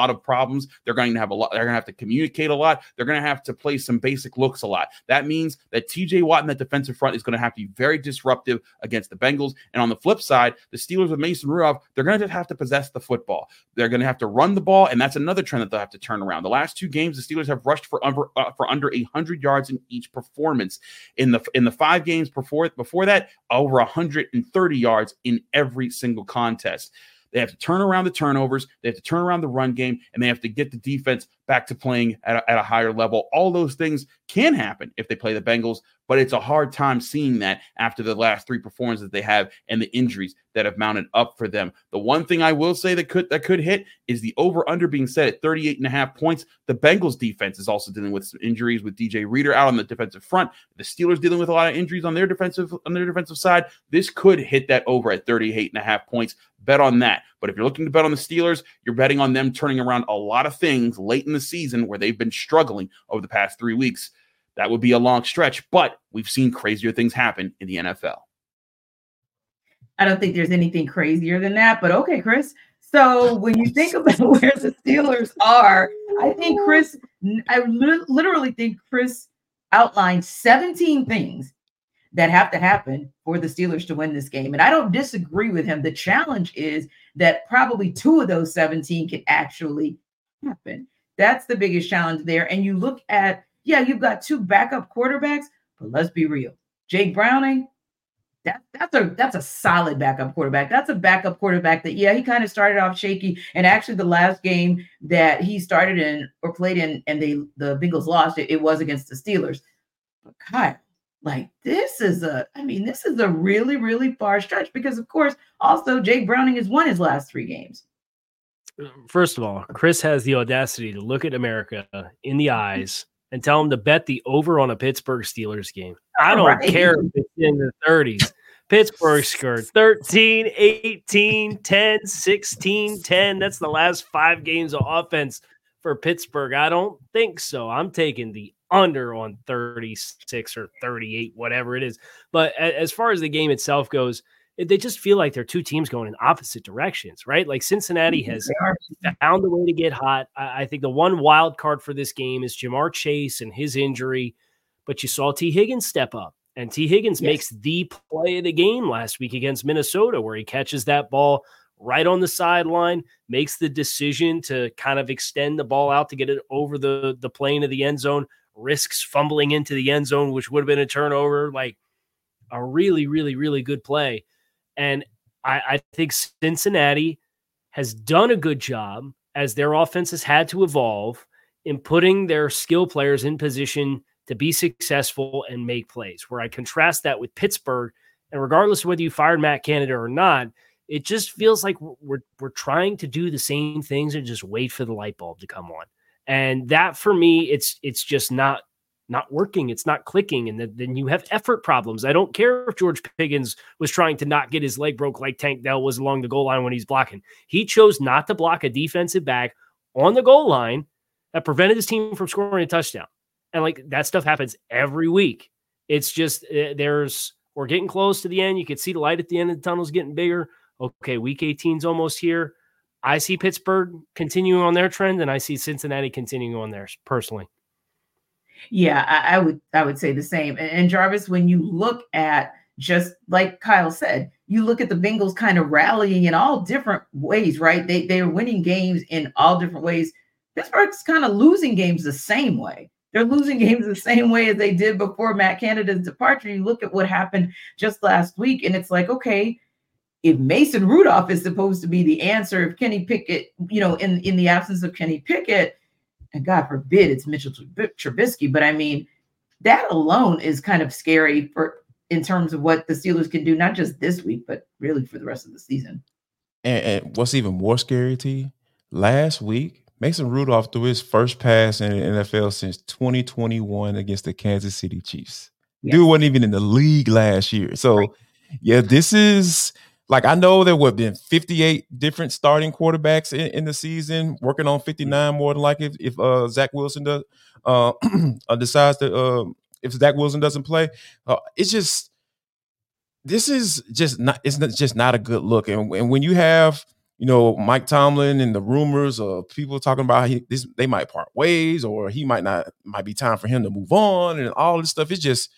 of problems. They're going to have they're going to have to communicate a lot. They're going to have to play some basic looks a lot. That means that TJ Watt in that defensive front is going to have to be very disruptive against the Bengals. And on the flip side, the Steelers with Mason Rudolph, they're going to have to possess the football. They're going to have to run the ball, and that's another trend that they'll have to turn around. The last two games, the Steelers have rushed for under 100 yards in each performance. In the 5 games before that, over 130 yards in every single contest. They have to turn around the turnovers, they have to turn around the run game, and they have to get the defense back to playing at a higher level. All those things can happen if they play the Bengals, but it's a hard time seeing that after the last 3 performances that they have and the injuries that have mounted up for them. The one thing I will say that could hit is the over-under being set at 38.5 points. The Bengals defense is also dealing with some injuries with DJ Reader out on the defensive front. The Steelers dealing with a lot of injuries on their defensive side. This could hit that over at 38.5 points. Bet on that. But if you're looking to bet on the Steelers, you're betting on them turning around a lot of things late in the season where they've been struggling over the past 3 weeks. That would be a long stretch, but we've seen crazier things happen in the NFL. I don't think there's anything crazier than that, but okay, Chris. So when you think about where the Steelers are, I literally think Chris outlined 17 things that have to happen for the Steelers to win this game. And I don't disagree with him. The challenge is that probably 2 of those 17 can actually happen. That's the biggest challenge there. And you look at, yeah, you've got 2 backup quarterbacks, but let's be real. Jake Browning, that's a solid backup quarterback. That's a backup quarterback that, yeah, he kind of started off shaky. And actually the last game that he started in or played in and the Bengals lost, it was against the Steelers. But Kyle, like this is a really, really far stretch because, of course, also Jake Browning has won his last 3 games. First of all, Chris has the audacity to look at America in the eyes and tell him to bet the over on a Pittsburgh Steelers game. I don't care if it's in the 30s. Pittsburgh scored 13, 18, 10, 16, 10. That's the last 5 games of offense for Pittsburgh. I don't think so. I'm taking the under on 36 or 38, whatever it is. But as far as the game itself goes, they just feel like they're 2 teams going in opposite directions, right? Like Cincinnati has found a way to get hot. I think the one wild card for this game is Jamar Chase and his injury, but you saw T. Higgins step up, and T. Higgins makes the play of the game last week against Minnesota, where he catches that ball right on the sideline, makes the decision to kind of extend the ball out to get it over the plane of the end zone, risks fumbling into the end zone, which would have been a turnover, like a really, really, really good play. And I think Cincinnati has done a good job as their offense has had to evolve in putting their skill players in position to be successful and make plays, where I contrast that with Pittsburgh. And regardless of whether you fired Matt Canada or not, it just feels like we're trying to do the same things and just wait for the light bulb to come on. And that for me, it's just not working. It's not clicking. And then you have effort problems. I don't care if George Pickens was trying to not get his leg broke like Tank Dell was along the goal line when he's blocking. He chose not to block a defensive back on the goal line that prevented his team from scoring a touchdown. And like that stuff happens every week. It's just we're getting close to the end. You could see the light at the end of the tunnel is getting bigger. Okay, week 18 is almost here. I see Pittsburgh continuing on their trend, and I see Cincinnati continuing on theirs personally. Yeah, I would say the same. And Jarvis, when you look at, just like Kyle said, you look at the Bengals kind of rallying in all different ways, right? They're winning games in all different ways. Pittsburgh's kind of losing games the same way. They're losing games the same way as they did before Matt Canada's departure. You look at what happened just last week, and it's like, okay, if Mason Rudolph is supposed to be the answer, if Kenny Pickett, in the absence of Kenny Pickett, and God forbid it's Mitchell Trubisky, but I mean, that alone is kind of scary in terms of what the Steelers can do, not just this week, but really for the rest of the season. And what's even more scary to you, last week, Mason Rudolph threw his first pass in the NFL since 2021 against the Kansas City Chiefs. Yes. Dude wasn't even in the league last year. So, right. Yeah, this is like, I know there would have been 58 different starting quarterbacks in the season, working on 59 more than likely if Zach Wilson does decides to if Zach Wilson doesn't play. It's just, this is just not, it's not, just not a good look. And when you have, you know, Mike Tomlin and the rumors of people talking about they might part ways, or he might be time for him to move on and all this stuff. It's just,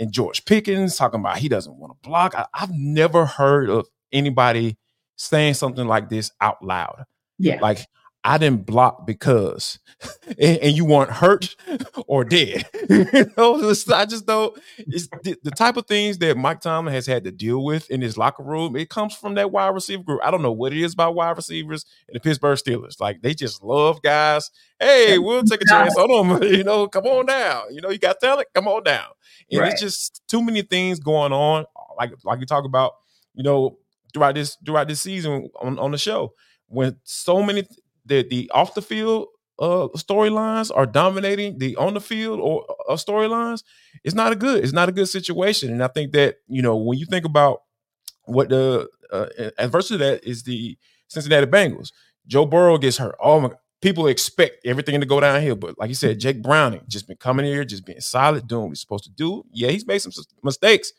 and George Pickens talking about he doesn't want to block. I've never heard of anybody saying something like this out loud. Yeah. Like, I didn't block because, and you weren't hurt or dead. You know, I just don't. It's the type of things that Mike Tomlin has had to deal with in his locker room. It comes from that wide receiver group. I don't know what it is about wide receivers and the Pittsburgh Steelers. Like, they just love guys. Hey, we'll take a chance on them. You know, come on down. You know, you got talent. Come on down. And right. It's just too many things going on. Like we talk about, you know, throughout this season on the show, when so many. The off the field storylines are dominating the on the field or storylines. It's not a good situation. And I think that, you know, when you think about what the adversity of that is, the Cincinnati Bengals, Joe Burrow gets hurt. Oh my God. People expect everything to go downhill, but like you said, Jake Browning just been coming here, just being solid, doing what he's supposed to do. Yeah, he's made some mistakes,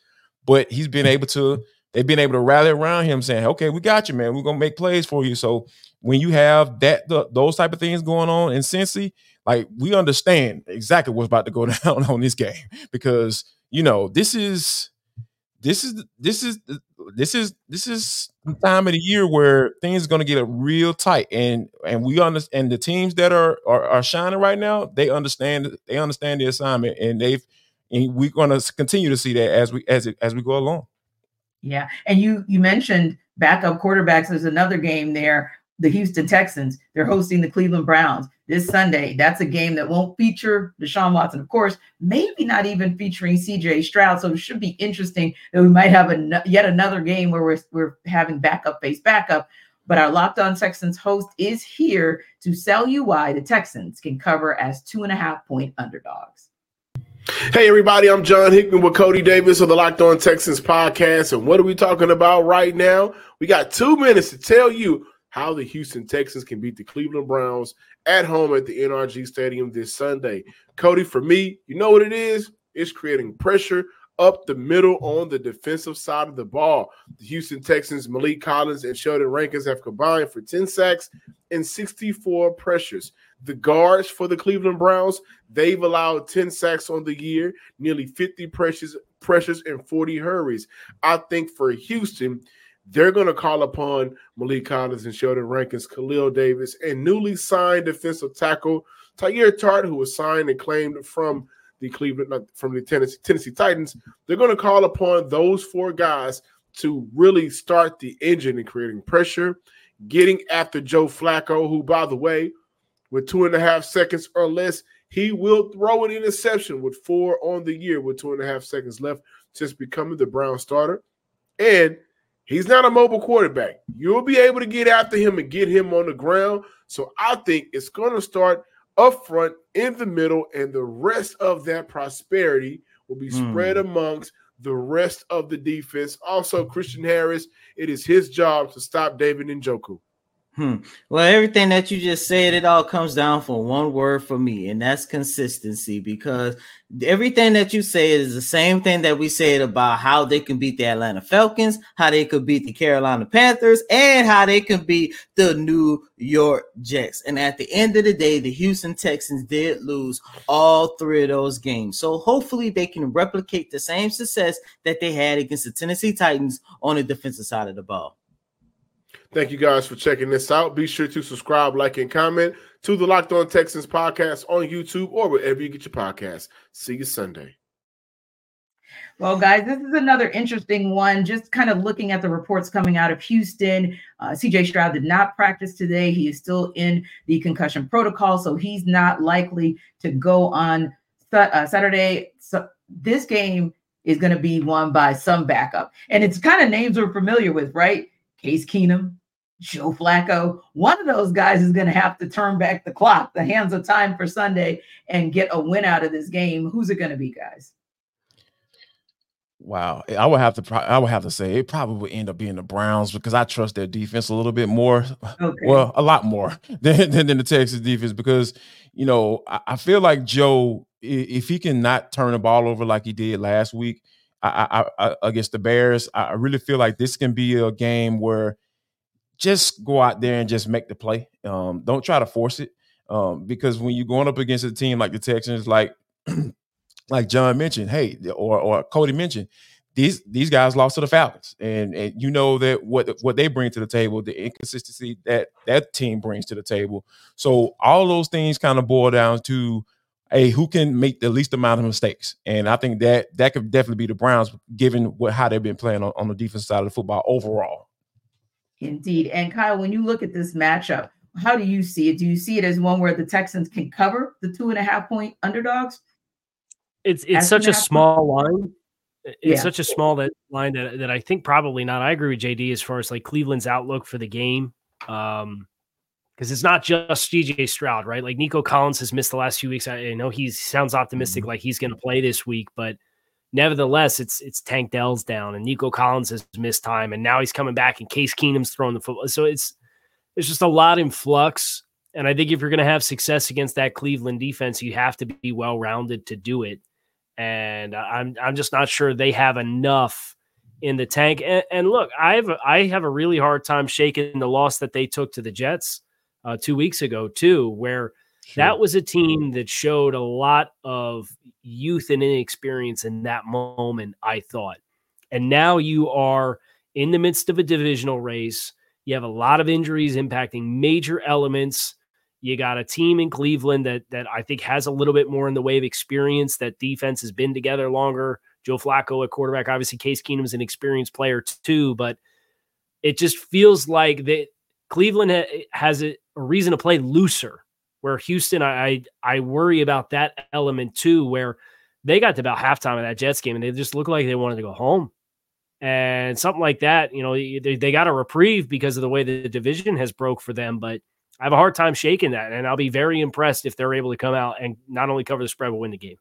but he's been able to. They've been able to rally around him, saying, "Okay, we got you, man. We're gonna make plays for you." So when you have that, those type of things going on in Cincy, like, we understand exactly what's about to go down on this game, because, you know, this is the time of the year where things are gonna get real tight, and we understand the teams that are shining right now. They understand the assignment, and we're gonna continue to see that as we go along. Yeah. And you mentioned backup quarterbacks. There's another game there. The Houston Texans, they're hosting the Cleveland Browns this Sunday. That's a game that won't feature Deshaun Watson, of course, maybe not even featuring C.J. Stroud. So it should be interesting that we might have yet another game where we're having backup face backup. But our Locked On Texans host is here to sell you why the Texans can cover as 2.5-point underdogs. Hey everybody, I'm John Hickman with Cody Davis of the Locked On Texans podcast. And what are we talking about right now? We got 2 minutes to tell you how the Houston Texans can beat the Cleveland Browns at home at the NRG Stadium this Sunday. Cody, for me, you know what it is? It's creating pressure up the middle on the defensive side of the ball. The Houston Texans, Malik Collins and Sheldon Rankins have combined for 10 sacks and 64 pressures. The guards for the Cleveland Browns, they've allowed 10 sacks on the year, nearly 50 pressures and 40 hurries. I think for Houston, they're going to call upon Malik Collins and Sheldon Rankins, Khalil Davis, and newly signed defensive tackle Tyre Tart, who was signed and claimed from the Tennessee Titans. They're going to call upon those four guys to really start the engine in creating pressure, getting after Joe Flacco, who, by the way, with 2.5 seconds or less, he will throw an interception with 4 on the year with 2.5 seconds left, just becoming the Brown starter. And he's not a mobile quarterback. You'll be able to get after him and get him on the ground. So I think it's going to start up front, in the middle, and the rest of that prosperity will be spread amongst the rest of the defense. Also, Christian Harris, it is his job to stop David Njoku. Well, everything that you just said, it all comes down for one word for me, and that's consistency, because everything that you say is the same thing that we said about how they can beat the Atlanta Falcons, how they could beat the Carolina Panthers, and how they can beat the New York Jets. And at the end of the day, the Houston Texans did lose all 3 of those games. So hopefully they can replicate the same success that they had against the Tennessee Titans on the defensive side of the ball. Thank you guys for checking this out. Be sure to subscribe, like, and comment to the Locked On Texans podcast on YouTube or wherever you get your podcasts. See you Sunday. Well, guys, this is another interesting one. Just kind of looking at the reports coming out of Houston. C.J. Stroud did not practice today. He is still in the concussion protocol, so he's not likely to go on Saturday. So this game is going to be won by some backup. And it's kind of names we're familiar with, right? Case Keenum, Joe Flacco, one of those guys is going to have to turn back the clock, the hands of time for Sunday, and get a win out of this game. Who's it going to be, guys? Wow, I would have to say it probably would end up being the Browns, because I trust their defense a little bit more, well, a lot more than the Texas defense, because, you know, I feel like Joe, if he can not turn the ball over like he did last week against the Bears, I really feel like this can be a game where just go out there and just make the play. Don't try to force it, because when you're going up against a team like the Texans, like John mentioned, hey, or Cody mentioned, these guys lost to the Falcons, and you know that what they bring to the table, the inconsistency that team brings to the table. So all those things kind of boil down to, hey, who can make the least amount of mistakes? And I think that could definitely be the Browns, given how they've been playing on the defense side of the football overall. Indeed. And Kyle, when you look at this matchup, how do you see it? Do you see it as one where the Texans can cover the 2.5-point underdogs? It's such a small line. It's such a small line that I think probably not. I agree with JD as far as like Cleveland's outlook for the game. Because it's not just C.J. Stroud, right? Like Nico Collins has missed the last few weeks. I know he sounds optimistic, like he's going to play this week, but nevertheless, it's Tank Dell's down, and Nico Collins has missed time, and now he's coming back, and Case Keenum's throwing the football. So there's just a lot in flux, and I think if you're going to have success against that Cleveland defense, you have to be well-rounded to do it. And I'm just not sure they have enough in the tank. And look, I have a really hard time shaking the loss that they took to the Jets 2 weeks ago too, where that was a team that showed a lot of youth and inexperience in that moment, I thought. And now you are in the midst of a divisional race. You have a lot of injuries impacting major elements. You got a team in Cleveland that I think has a little bit more in the way of experience. That defense has been together longer. Joe Flacco at quarterback, obviously Case Keenum is an experienced player too, but it just feels like that Cleveland has a reason to play looser, where Houston, I worry about that element too, where they got to about halftime of that Jets game and they just looked like they wanted to go home. And something like that, you know, they got a reprieve because of the way the division has broke for them, but I have a hard time shaking that. And I'll be very impressed if they're able to come out and not only cover the spread, but win the game.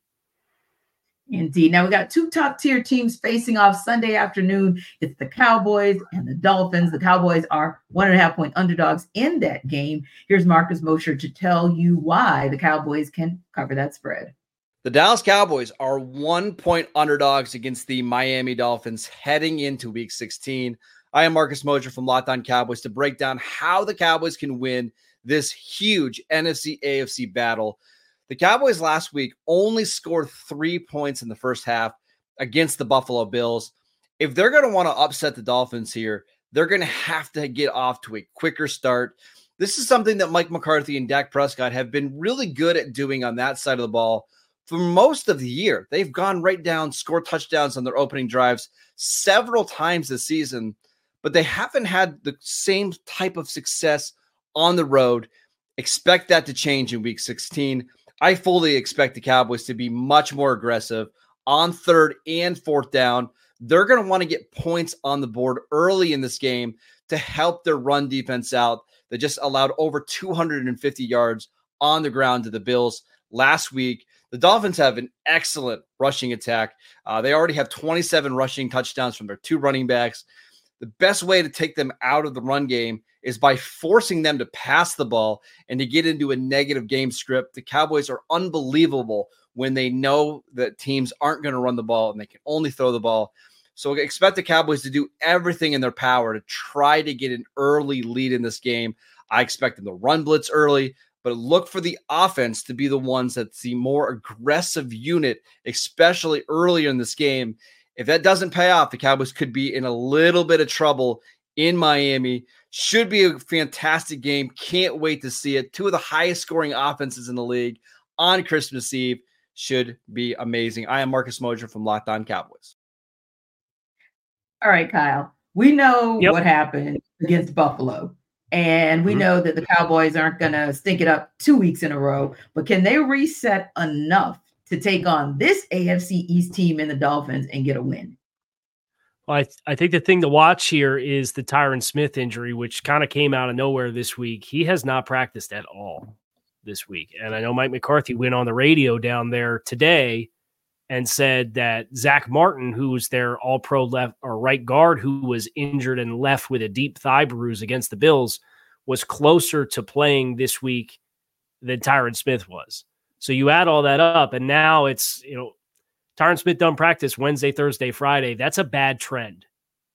Indeed. Now we got two top tier teams facing off Sunday afternoon. It's the Cowboys and the Dolphins. The Cowboys are 1.5-point underdogs in that game. Here's Marcus Mosher to tell you why the Cowboys can cover that spread. The Dallas Cowboys are 1-point underdogs against the Miami Dolphins heading into week 16. I am Marcus Mosher from Locked On Cowboys to break down how the Cowboys can win this huge NFC-AFC battle. The Cowboys last week only scored 3 points in the first half against the Buffalo Bills. If they're going to want to upset the Dolphins here, they're going to have to get off to a quicker start. This is something that Mike McCarthy and Dak Prescott have been really good at doing on that side of the ball for most of the year. They've gone right down, scored touchdowns on their opening drives several times this season, but they haven't had the same type of success on the road. Expect that to change in week 16. I fully expect the Cowboys to be much more aggressive on third and fourth down. They're going to want to get points on the board early in this game to help their run defense out. They just allowed over 250 yards on the ground to the Bills last week. The Dolphins have an excellent rushing attack. They already have 27 rushing touchdowns from their two running backs. The best way to take them out of the run game is by forcing them to pass the ball and to get into a negative game script. The Cowboys are unbelievable when they know that teams aren't going to run the ball and they can only throw the ball. So expect the Cowboys to do everything in their power to try to get an early lead in this game. I expect them to run blitz early, but look for the offense to be the ones that's the more aggressive unit, especially earlier in this game. If that doesn't pay off, the Cowboys could be in a little bit of trouble in Miami. Should be a fantastic game. Can't wait to see it. Two of the highest scoring offenses in the league on Christmas Eve. Should be amazing. I am Marcus Mosher from Locked On Cowboys. All right, Kyle. We know what happened against Buffalo, and we know that the Cowboys aren't going to stink it up 2 weeks in a row, but can they reset enough to take on this AFC East team and the Dolphins and get a win? Well, I think the thing to watch here is the Tyron Smith injury, which kind of came out of nowhere this week. He has not practiced at all this week. And I know Mike McCarthy went on the radio down there today and said that Zach Martin, who was their all-pro left or right guard, who was injured and left with a deep thigh bruise against the Bills, was closer to playing this week than Tyron Smith was. So you add all that up, and now it's, you know, Tyron Smith done practice Wednesday, Thursday, Friday. That's a bad trend,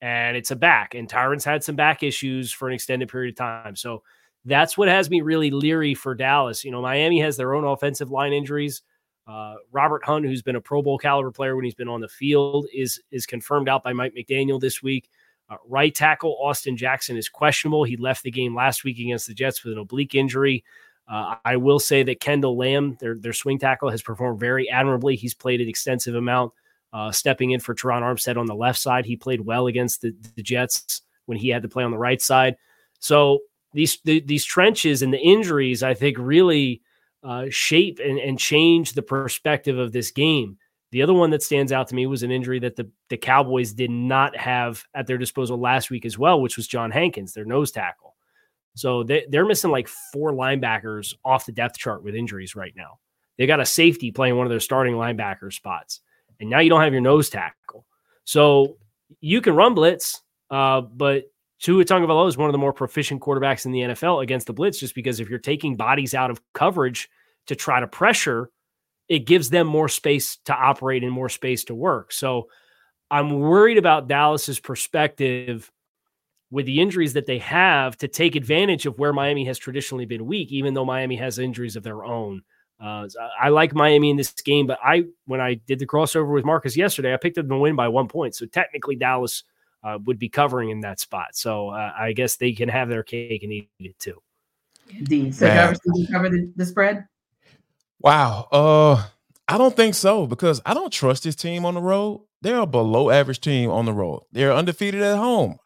and it's a back. And Tyron's had some back issues for an extended period of time. So that's what has me really leery for Dallas. You know, Miami has their own offensive line injuries. Robert Hunt, who's been a Pro Bowl caliber player when he's been on the field, is confirmed out by Mike McDaniel this week. Right tackle Austin Jackson is questionable. He left the game last week against the Jets with an oblique injury. I will say that Kendall Lamb, their swing tackle, has performed very admirably. He's played an extensive amount, stepping in for Teron Armstead on the left side. He played well against the Jets when he had to play on the right side. So these trenches and the injuries, I think, really shape and change the perspective of this game. The other one that stands out to me was an injury that the Cowboys did not have at their disposal last week as well, which was John Hankins, their nose tackle. So they're missing like four linebackers off the depth chart with injuries right now. They got a safety playing one of their starting linebacker spots, and now you don't have your nose tackle. So you can run blitz, but Tua Tagovailoa is one of the more proficient quarterbacks in the NFL against the blitz, just because if you're taking bodies out of coverage to try to pressure, it gives them more space to operate and more space to work. So I'm worried about Dallas's perspective with the injuries that they have to take advantage of where Miami has traditionally been weak, even though Miami has injuries of their own. I like Miami in this game, but when I did the crossover with Marcus yesterday, I picked up the win by 1 point. So technically Dallas would be covering in that spot. So I guess they can have their cake and eat it too. Indeed. So Jarvis, did you cover the spread? Wow. I don't think so, because I don't trust this team on the road. They're a below average team on the road. They're undefeated at home.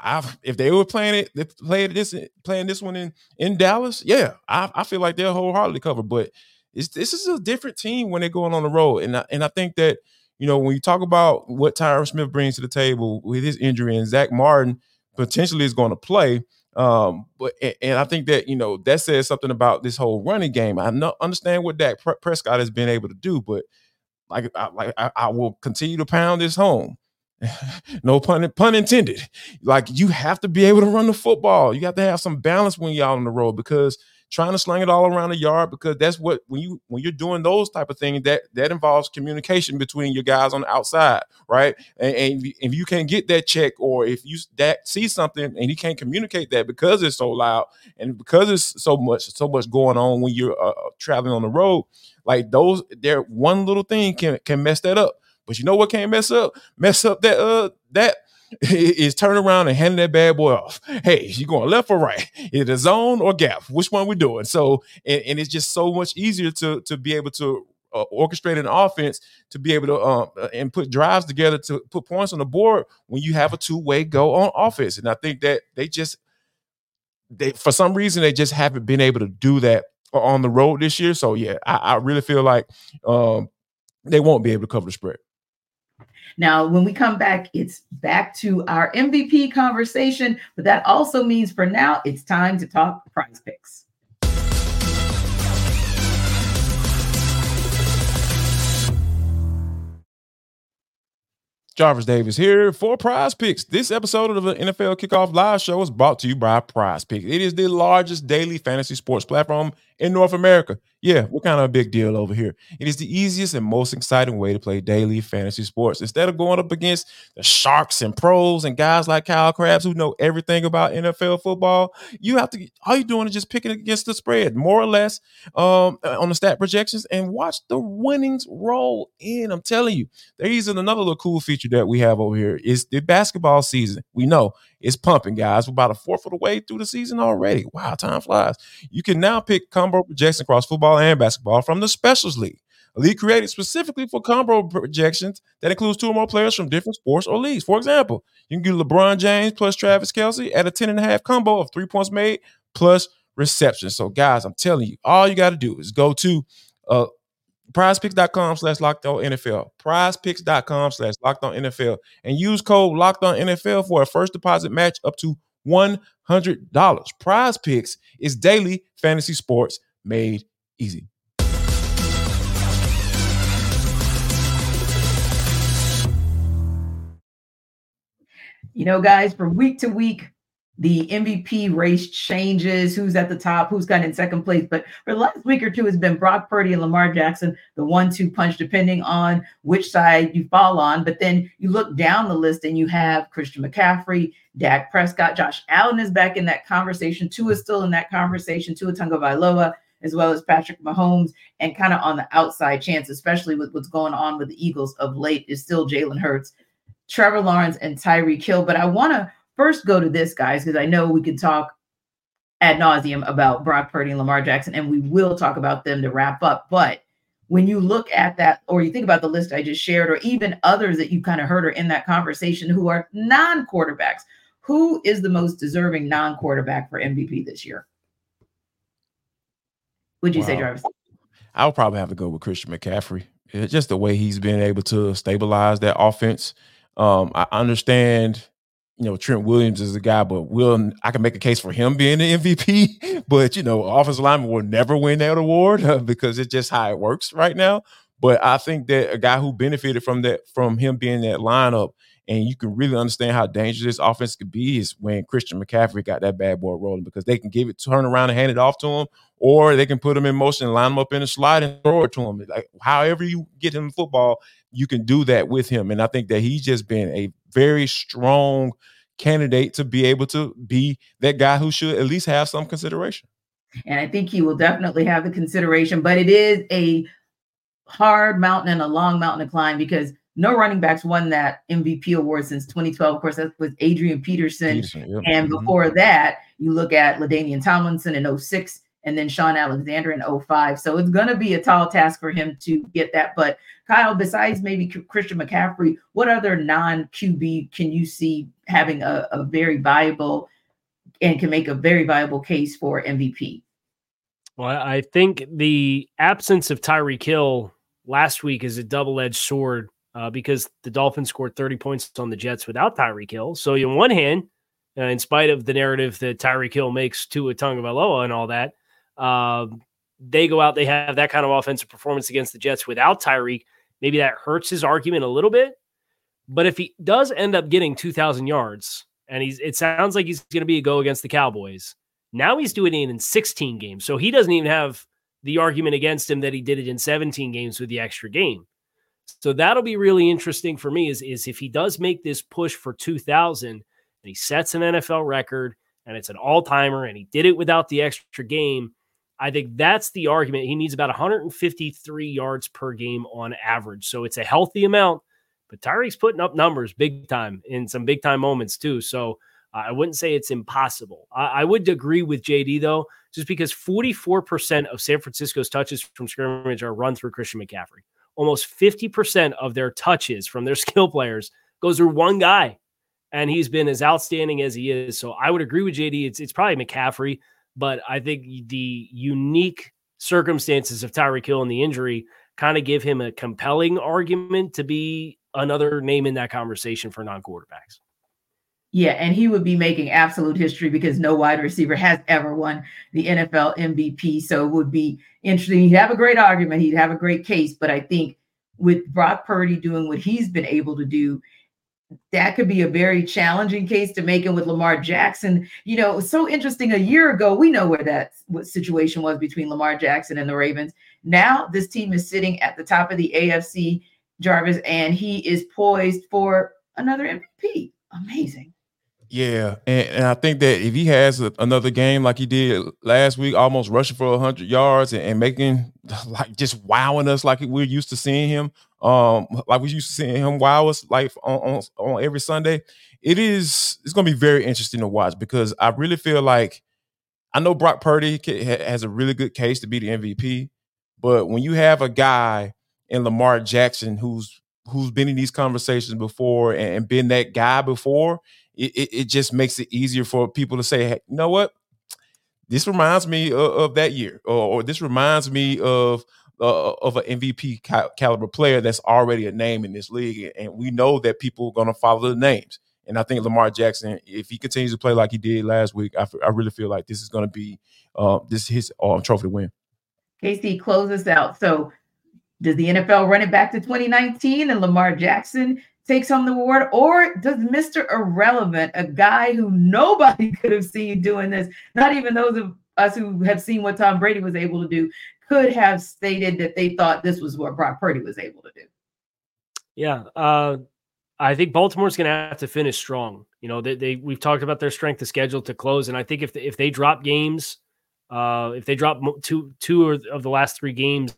If they were playing this one in Dallas, yeah, I feel like they'll wholeheartedly cover. But this is a different team when they're going on the road. And I think that, you know, when you talk about what Tyron Smith brings to the table with his injury, and Zach Martin potentially is going to play, but I think that, you know, that says something about this whole running game. I understand what Dak Prescott has been able to do, but I will continue to pound this home. No pun intended. Like, you have to be able to run the football. You have to have some balance when you're out on the road, because trying to sling it all around the yard, because that's what, when you're doing those type of things, that involves communication between your guys on the outside, right? And if you can't get that check, or if you see something and you can't communicate that because it's so loud and because it's so much going on when you're traveling on the road, like one little thing can mess that up. But you know what can't mess up that is turn around and hand that bad boy off. Hey, you going left or right? Is it a zone or gap? Which one we doing? So, and it's just so much easier to be able to orchestrate an offense, to be able to and put drives together to put points on the board when you have a two-way go on offense. And I think that for some reason, they just haven't been able to do that on the road this year. So, yeah, I really feel like they won't be able to cover the spread. Now, when we come back, it's back to our MVP conversation, but that also means for now, it's time to talk Prize Picks. Jarvis Davis here for Prize Picks. This episode of the NFL Kickoff Live Show is brought to you by Prize Picks. It is the largest daily fantasy sports platform in North America. Yeah, we're kind of a big deal over here. It is the easiest and most exciting way to play daily fantasy sports. Instead of going up against the sharks and pros and guys like Kyle Krabs who know everything about NFL football, all you're doing is just picking against the spread, more or less, on the stat projections, and watch the winnings roll in. I'm telling you, there is another little cool feature that we have over here. It's the basketball season. We know it's pumping, guys. We're about a fourth of the way through the season already. Wow, time flies. You can now pick combo projections across football and basketball from the Specials League, a league created specifically for combo projections that includes two or more players from different sports or leagues. For example, you can get LeBron James plus Travis Kelce at a 10.5 combo of 3 points made plus reception. So, guys, I'm telling you, all you got to do is go to prizepicks.com/LockedOnNFL, prizepicks.com/LockedOnNFL, and use code LockedOnNFL for a first deposit match up to $100. Prize Picks is daily fantasy sports made easy. You know, guys, from week to week, the MVP race changes, who's at the top, who's got in second place. But for the last week or two, it's been Brock Purdy and Lamar Jackson, the 1-2 punch, depending on which side you fall on. But then you look down the list and you have Christian McCaffrey, Dak Prescott, Josh Allen is back in that conversation. Tua is still in that conversation, Tua Tagovailoa, as well as Patrick Mahomes, and kind of on the outside chance, especially with what's going on with the Eagles of late, is still Jalen Hurts, Trevor Lawrence, and Tyreek Hill. But I want to first go to this, guys, because I know we can talk ad nauseum about Brock Purdy and Lamar Jackson, and we will talk about them to wrap up. But when you look at that, or you think about the list I just shared, or even others that you kind of heard are in that conversation who are non-quarterbacks, who is the most deserving non-quarterback for MVP this year? Would you say, Jarvis? I'll probably have to go with Christian McCaffrey. It's just the way he's been able to stabilize that offense. I understand, you know, Trent Williams is a guy, but I can make a case for him being the MVP. But, you know, offensive lineman will never win that award because it's just how it works right now. But I think that a guy who benefited from that, from him being that lineup, and you can really understand how dangerous this offense could be, is when Christian McCaffrey got that bad boy rolling, because they can turn around and hand it off to him, or they can put him in motion and line him up in a slide and throw it to him. Like, however you get him football, you can do that with him. And I think that he's just been a very strong candidate to be able to be that guy who should at least have some consideration. And I think he will definitely have the consideration, but it is a hard mountain and a long mountain to climb, because no running backs won that MVP award since 2012. Of course, that was Adrian Peterson. Yep. And before that, you look at LaDainian Tomlinson in 2006 and then Sean Alexander in 2005. So it's going to be a tall task for him to get that. But Kyle, besides maybe Christian McCaffrey, what other non-QB can you see having a very viable and can make a very viable case for MVP? Well, I think the absence of Tyreek Hill last week is a double-edged sword, because the Dolphins scored 30 points on the Jets without Tyreek Hill. So on one hand, in spite of the narrative that Tyreek Hill makes Tua Tagovailoa and all that, they go out, they have that kind of offensive performance against the Jets without Tyreek. Maybe that hurts his argument a little bit. But if he does end up getting 2,000 yards, and it sounds like he's going to be a go against the Cowboys, now he's doing it in 16 games. So he doesn't even have the argument against him that he did it in 17 games with the extra game. So that'll be really interesting for me, is if he does make this push for 2,000 and he sets an NFL record and it's an all-timer and he did it without the extra game, I think that's the argument. He needs about 153 yards per game on average. So it's a healthy amount, but Tyreek's putting up numbers big time in some big time moments too. So I wouldn't say it's impossible. I would agree with JD though, just because 44% of San Francisco's touches from scrimmage are run through Christian McCaffrey. Almost 50% of their touches from their skill players goes through one guy, and he's been as outstanding as he is. So I would agree with JD. It's probably McCaffrey, but I think the unique circumstances of Tyreek Hill and the injury kind of give him a compelling argument to be another name in that conversation for non-quarterbacks. Yeah, and he would be making absolute history because no wide receiver has ever won the NFL MVP. So it would be interesting. He'd have a great argument. He'd have a great case. But I think with Brock Purdy doing what he's been able to do, that could be a very challenging case to make. And with Lamar Jackson, you know, it was so interesting. A year ago, we know where that situation was between Lamar Jackson and the Ravens. Now this team is sitting at the top of the AFC, Jarvis, and he is poised for another MVP. Amazing. Yeah, and I think that if he has another game like he did last week, almost rushing for 100 yards and making, like, just wowing us like we're used to seeing him, like we used to seeing him wow us like on every Sunday, it's going to be very interesting to watch, because I really feel like, I know Brock Purdy has a really good case to be the MVP, but when you have a guy in Lamar Jackson who's been in these conversations before and been that guy before, it just makes it easier for people to say, hey, you know what? This reminds me of that year, or this reminds me of an MVP caliber player that's already a name in this league. And we know that people are going to follow the names. And I think Lamar Jackson, if he continues to play like he did last week, I really feel like this is going to be his trophy to win. Casey, close us out. So does the NFL run it back to 2019 and Lamar Jackson takes home the award, or does Mr. Irrelevant, a guy who nobody could have seen doing this, not even those of us who have seen what Tom Brady was able to do, could have stated that they thought this was what Brock Purdy was able to do? Yeah. I think Baltimore's going to have to finish strong. You know, we've talked about their strength of schedule to close. And I think if they drop games, if they drop two of the last three games,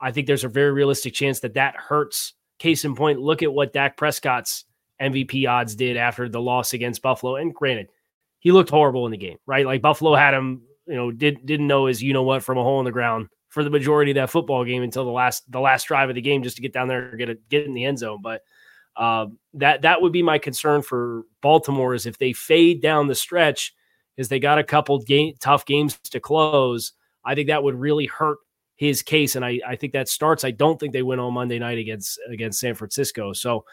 I think there's a very realistic chance that hurts. Case in point, look at what Dak Prescott's MVP odds did after the loss against Buffalo. And granted, he looked horrible in the game, right? Like Buffalo had him, you know, didn't know his, you know what, from a hole in the ground for the majority of that football game until the last drive of the game, just to get down there and get in the end zone. But that would be my concern for Baltimore, is if they fade down the stretch, is they got a couple tough games to close. I think that would really hurt his case. And I think that starts, I don't think they win on Monday night against San Francisco. So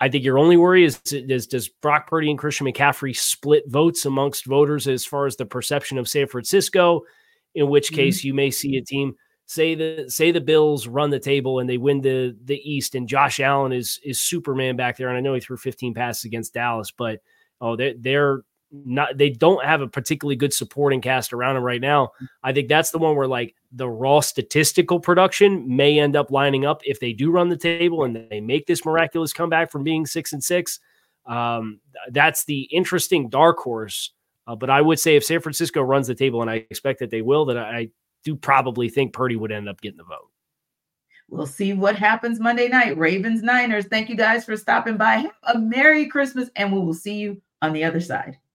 I think your only worry is does Brock Purdy and Christian McCaffrey split votes amongst voters as far as the perception of San Francisco, in which case you may see a team say the Bills run the table and they win the East, and Josh Allen is Superman back there. And I know he threw 15 passes against Dallas, but they don't have a particularly good supporting cast around him right now. I think that's the one where, like, the raw statistical production may end up lining up if they do run the table and they make this miraculous comeback from being 6-6. That's the interesting dark horse. But I would say if San Francisco runs the table, and I expect that they will, that I do probably think Purdy would end up getting the vote. We'll see what happens Monday night. Ravens, Niners. Thank you guys for stopping by. Have a Merry Christmas, and we will see you on the other side.